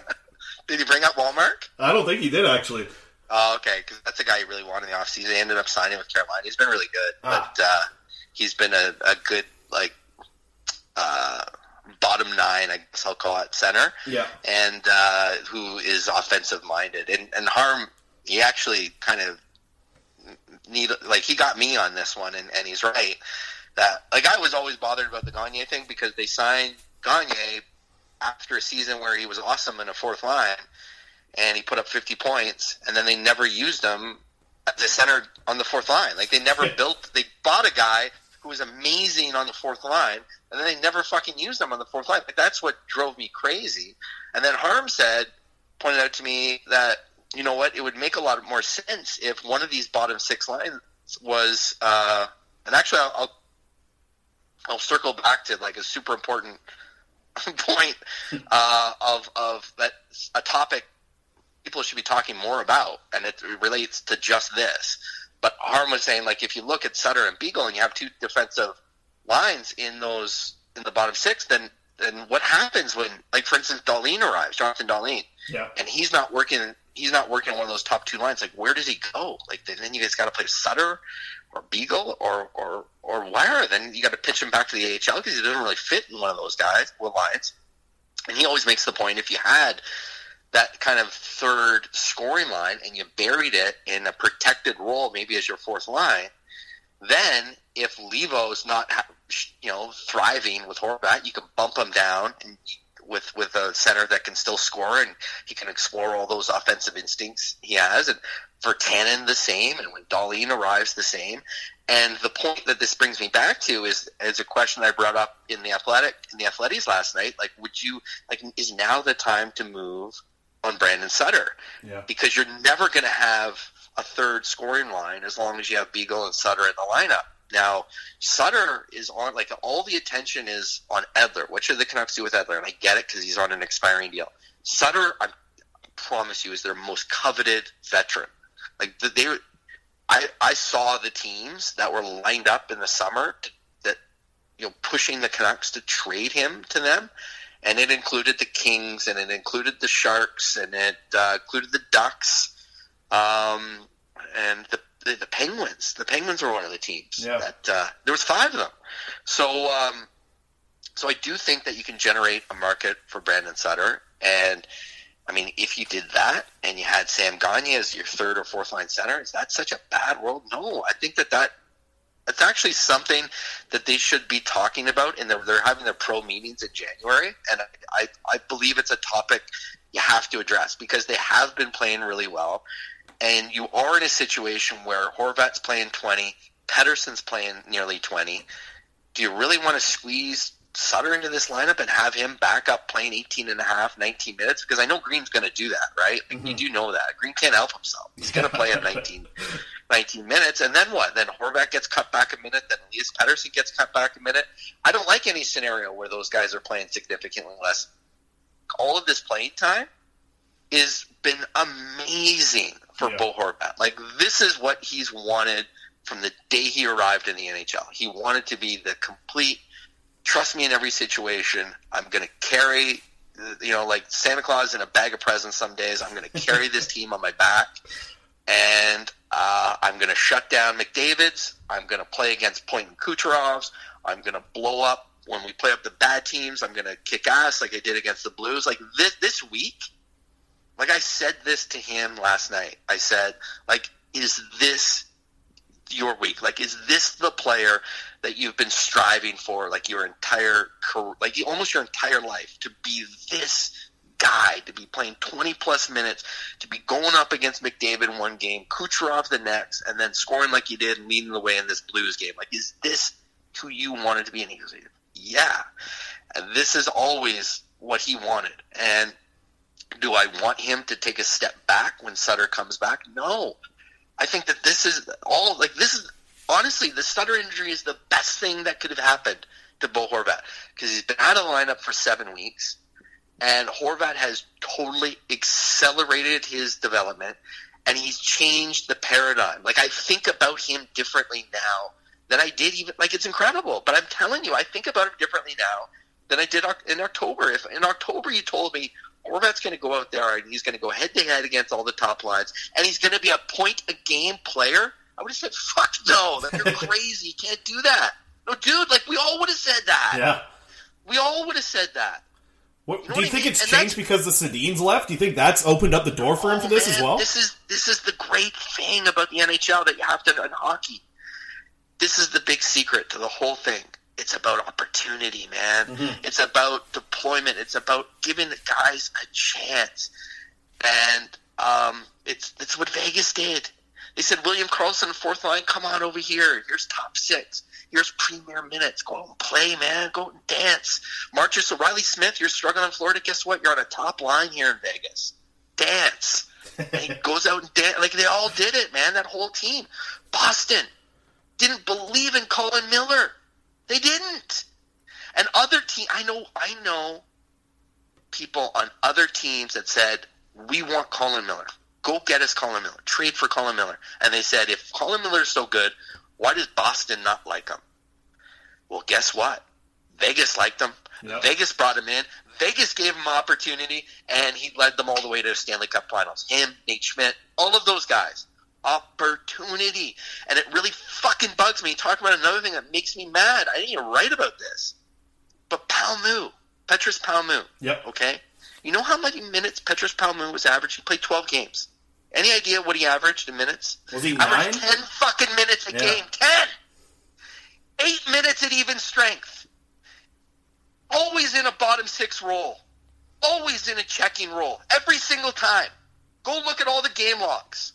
Did he bring up Walmart? I don't think he did, actually. Oh, okay, because that's a guy he really wanted in the offseason. He ended up signing with Carolina. He's been really good, but he's been a good bottom nine, I guess I'll call it, center, and who is offensive-minded. And Harm, he actually kind of he got me on this one, and he's right. That, I was always bothered about the Gagner thing because they signed Gagner after a season where he was awesome in a fourth line, and he put up 50 points, and then they never used him at the center on the fourth line. They never they bought a guy who was amazing on the fourth line, and then they never fucking used him on the fourth line. That's what drove me crazy. And then Harm pointed out to me that, you know what, it would make a lot more sense if one of these bottom six lines was and actually I'll circle back to a super important point of that, a topic people should be talking more about, and it relates to just this. But Harm was saying if you look at Sutter and Beagle and you have two defensive lines in the bottom six, then what happens when for instance Dahlen arrives, Jonathan Dahlen, and he's not working one of those top two lines, where does he go? Then you guys got to play Sutter or Beagle or Wire. Then you got to pitch him back to the AHL because he doesn't really fit in one of those guys with lines. And he always makes the point, if you had that kind of third scoring line and you buried it in a protected role, maybe as your fourth line, then if Levo's not thriving with Horvat, you can bump him down and with a center that can still score, and he can explore all those offensive instincts he has, and Virtanen the same, and when Dahlen arrives the same. And the point that this brings me back to is a question I brought up in the Athletic, in the Athletes last night. Is now the time to move on Brandon Sutter? Yeah. Because you're never going to have a third scoring line as long as you have Beagle and Sutter in the lineup. Now, Sutter is on, all the attention is on Edler. What should the Canucks do with Edler? And I get it because he's on an expiring deal. Sutter, I promise you, is their most coveted veteran. I saw the teams that were lined up in the summer that pushing the Canucks to trade him to them, and it included the Kings, and it included the Sharks, and it included the Ducks, and the Penguins. The Penguins were one of the teams that there was five of them. So I do think that you can generate a market for Brandon Sutter, and if you did that and you had Sam Gagner as your third or fourth line center, is that such a bad world? No, I think that that's actually something that they should be talking about, and they're having their pro meetings in January, and I believe it's a topic you have to address because they have been playing really well, and you are in a situation where Horvat's playing 20, Pettersson's playing nearly 20, do you really want to squeeze Sutter into this lineup and have him back up playing 18 and a half, 19 minutes? Because I know Green's going to do that, right? Like, you do know that. Green can't help himself. He's going to play him 19 minutes, and then what? Then Horvat gets cut back a minute, then Elias Pettersson gets cut back a minute. I don't like any scenario where those guys are playing significantly less. All of this playing time has been amazing for Bo Horvat. Like, this is what he's wanted from the day he arrived in the NHL. He wanted to be the complete, trust me in every situation, I'm going to carry, you know, like Santa Claus in a bag of presents some days, I'm going to carry this team on my back, and I'm going to shut down McDavid's, I'm going to play against Point and Kucherov's, I'm going to blow up when we play up the bad teams, I'm going to kick ass like I did against the Blues. Like, this week, like I said this to him last night, I said, like, is this your week? Like, is this the player that you've been striving for, like, your entire career, like, almost your entire life, to be this guy, to be playing 20-plus minutes, to be going up against McDavid one game, Kucherov the next, and then scoring like you did and leading the way in this Blues game? Like, is this who you wanted to be? And he goes, yeah. And this is always what he wanted. And do I want him to take a step back when Sutter comes back? No. I think that this is all, like, this is, honestly, the Sutter injury is the best thing that could have happened to Bo Horvat, because he's been out of the lineup for 7 weeks, and Horvat has totally accelerated his development, and he's changed the paradigm. Like, I think about him differently now than I did even, like, it's incredible, but I'm telling you, I think about him differently now than I did in October. If in October you told me, Horvat's going to go out there and he's going to go head-to-head against all the top lines, and he's going to be a point-a-game player, I would have said, fuck no, that you're crazy, you can't do that. No, dude, like, we all would have said that. Yeah. We all would have said that. What, you know, do you think it's changed because the Sedin's left? Do you think that's opened up the door for him for this as well? This is the great thing about the NHL that you have to, in hockey, this is the big secret to the whole thing. It's about opportunity, man. Mm-hmm. It's about deployment. It's about giving the guys a chance. And it's what Vegas did. They said, William Karlsson, fourth line, come on over here. Here's top six. Here's premier minutes. Go out and play, man. Go out and dance. Marchessault, O'Reilly Smith, you're struggling in Florida. Guess what? You're on a top line here in Vegas. Dance. And he goes out and dance. Like, they all did it, man, that whole team. Boston didn't believe in Colin Miller. They didn't. And other team, I know people on other teams that said, we want Colin Miller. Go get us Colin Miller. Trade for Colin Miller. And they said, if Colin Miller is so good, why does Boston not like him? Well, guess what? Vegas liked him. Yep. Vegas brought him in. Vegas gave him opportunity, and he led them all the way to the Stanley Cup Finals. Him, Nate Schmidt, all of those guys. Opportunity. And it really fucking bugs me. Talk about another thing that makes me mad. I didn't even write about this. But Palmu, Petrus Palmu. Yep. Okay? You know how many minutes Petrus Palmu was averaging? He played 12 games. Any idea what he averaged in minutes? Was he 9? Averaged 10 fucking minutes a game. 10! 8 minutes at even strength. Always in a bottom six role. Always in a checking role. Every single time. Go look at all the game logs.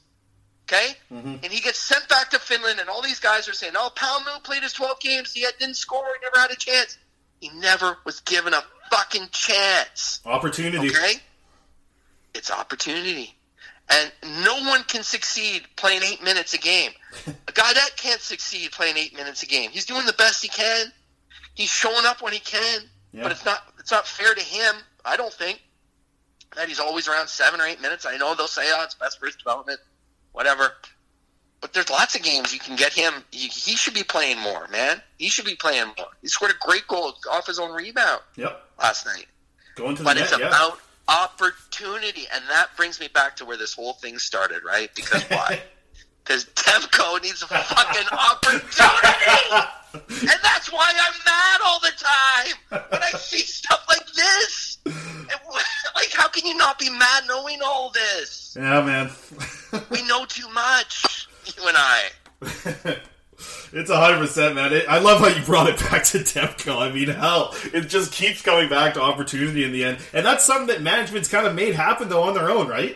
Okay? Mm-hmm. And he gets sent back to Finland, and all these guys are saying, oh, Palmu played his 12 games, he didn't score, he never had a chance. He never was given a fucking chance. Opportunity. Okay? It's opportunity. And no one can succeed playing 8 minutes a game. A guy that can't succeed playing 8 minutes a game, he's doing the best he can. He's showing up when he can. Yeah. But it's not fair to him, I don't think, that he's always around 7 or 8 minutes. I know they'll say, oh, it's best for his development. Whatever. But there's lots of games you can get him. He should be playing more, man. He should be playing more. He scored a great goal off his own rebound last night. Going to the net, it's about opportunity. And that brings me back to where this whole thing started, right? Because why? Because Demko needs a fucking opportunity. And that's why I'm mad all the time when I see stuff like this. Like, how can you not be mad knowing all this? Yeah, man. We know too much, you and I. It's 100%, man. I love how you brought it back to Demko. I mean, hell, it just keeps coming back to opportunity in the end. And that's something that management's kind of made happen, though, on their own, right?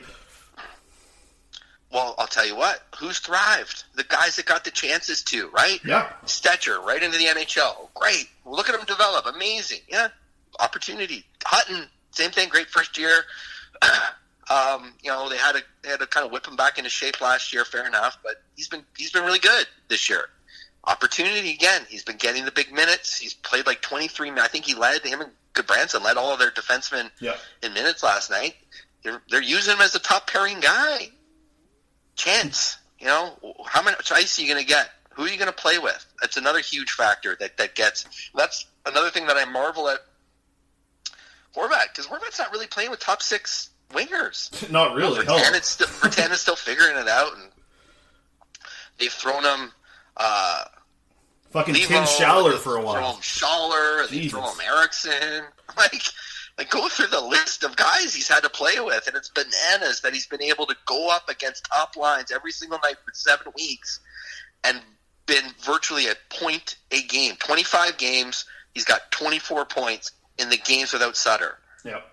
Well, I'll tell you what. Who's thrived? The guys that got the chances to, right? Yeah. Stetcher, right into the NHL. Great. Look at him develop. Amazing. Yeah. Opportunity. Hutton, same thing. Great first year. You know, they had to kind of whip him back into shape last year. Fair enough, but he's been really good this year. Opportunity again. He's been getting the big minutes. He's played like 23. I think he led him and Goodbranson led all of their defensemen in minutes last night. They're using him as a top pairing guy. Chance, you know, how much ice are you going to get? Who are you going to play with? That's another huge factor that gets. That's another thing that I marvel at Horvat, because Horvat's not really playing with top six wingers. Not really. Vertanen's still figuring it out, and they've thrown him fucking Tim Schaller for a while. Throw him Schaller, they throw him Erickson. Like go through the list of guys he's had to play with, and it's bananas that he's been able to go up against top lines every single night for 7 weeks and been virtually a point a game. 25 games, he's got 24 points in the games without Sutter. Yep.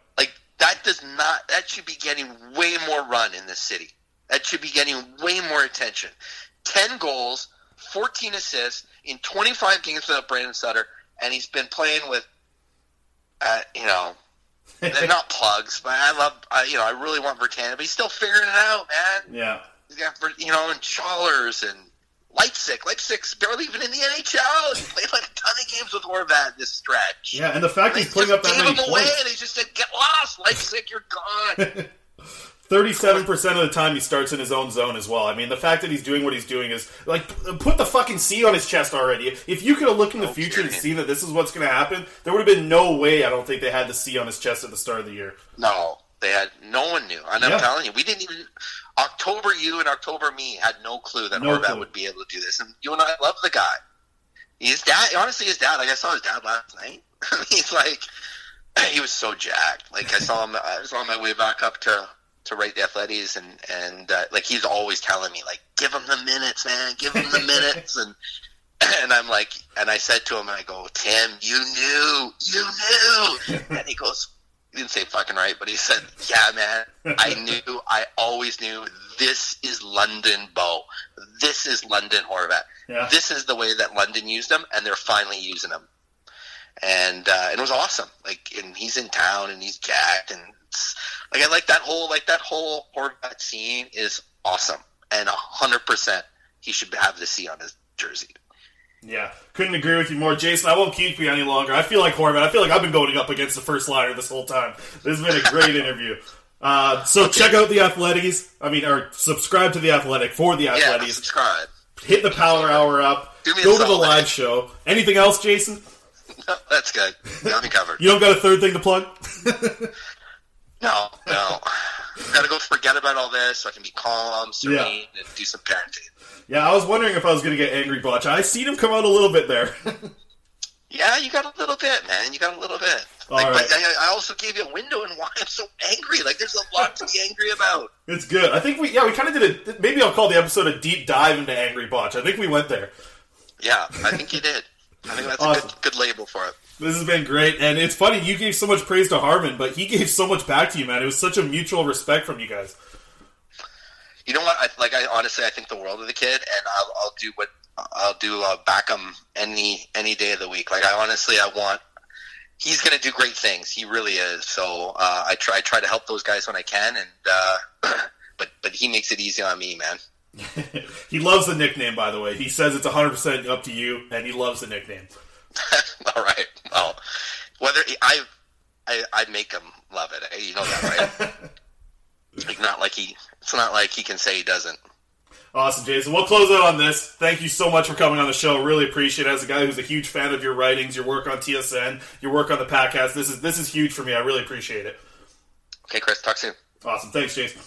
That should be getting way more run in this city. That should be getting way more attention. 10 goals, 14 assists in 25 games without Brandon Sutter, and he's been playing with, they're not plugs, but I really want Vertanen, but he's still figuring it out, man. Yeah. He's got, and Schaller and Leipzig. Leipzig's barely even in the NHL. He played like a ton of games with Horvat this stretch. Yeah, and the fact he's putting up that many points. They gave him away, and he just said, get lost, Leipzig, you're gone. 37% of the time he starts in his own zone as well. I mean, the fact that he's doing what he's doing is, like, put the fucking C on his chest already. If you could have looked in the future and seen that this is what's going to happen, there would have been no way I don't think they had the C on his chest at the start of the year. No, they had, no one knew. And I'm telling you, we didn't even, October you and October me had no clue that Horvat would be able to do this. And you and I love the guy. His dad, like I saw his dad last night. He's like, he was so jacked. Like I saw him on my way back up to write The Athletic, and like he's always telling me, like, give him the minutes, man, give him the minutes, and I'm like, and I said to him, and I go, Tim, you knew, and he goes, he didn't say fucking right, but he said, yeah, man, I always knew, this is London Bo, this is London Horvat, This is the way that London used him, and they're finally using him, and it was awesome, like, and he's in town, and he's jacked, and like I like that whole Horvat scene is awesome, and 100% he should have the C on his jersey. Yeah, couldn't agree with you more, Jason. I won't keep you any longer. I feel like Horvat. I feel like I've been going up against the first liner this whole time. This has been a great interview. Check out The Athletic. I mean, or subscribe to The Athletic for The Athletic. Yeah, subscribe. Hit the Power Hour up. Go to the live show. Anything else, Jason? No, that's good. Got me covered. You don't got a third thing to plug? No. I've got to go forget about all this so I can be calm, serene, and do some parenting. Yeah, I was wondering if I was going to get angry, Botch. I seen him come out a little bit there. Yeah, you got a little bit, man. You got a little bit. Right. I also gave you a window in why I'm so angry. Like, there's a lot to be angry about. It's good. I think we kind of did it. Maybe I'll call the episode a deep dive into Angry Botch. I think we went there. Yeah, I think you did. I think that's awesome. a good label for it. This has been great, and it's funny, you gave so much praise to Harmon, but he gave so much back to you, man. It was such a mutual respect from you guys. You know what? I honestly think the world of the kid, and I'll do back him any day of the week. Like, he's going to do great things. He really is. So I try to help those guys when I can, and but he makes it easy on me, man. He loves the nickname, by the way. He says it's 100% up to you, and he loves the nickname. All right. Well, whether I make him love it. You know that, right? It's not like he can say he doesn't. Awesome, Jason. We'll close out on this. Thank you so much for coming on the show. Really appreciate it. As a guy who's a huge fan of your writings, your work on TSN, your work on the podcast, this is huge for me. I really appreciate it. Okay, Chris. Talk soon. Awesome. Thanks, Jason.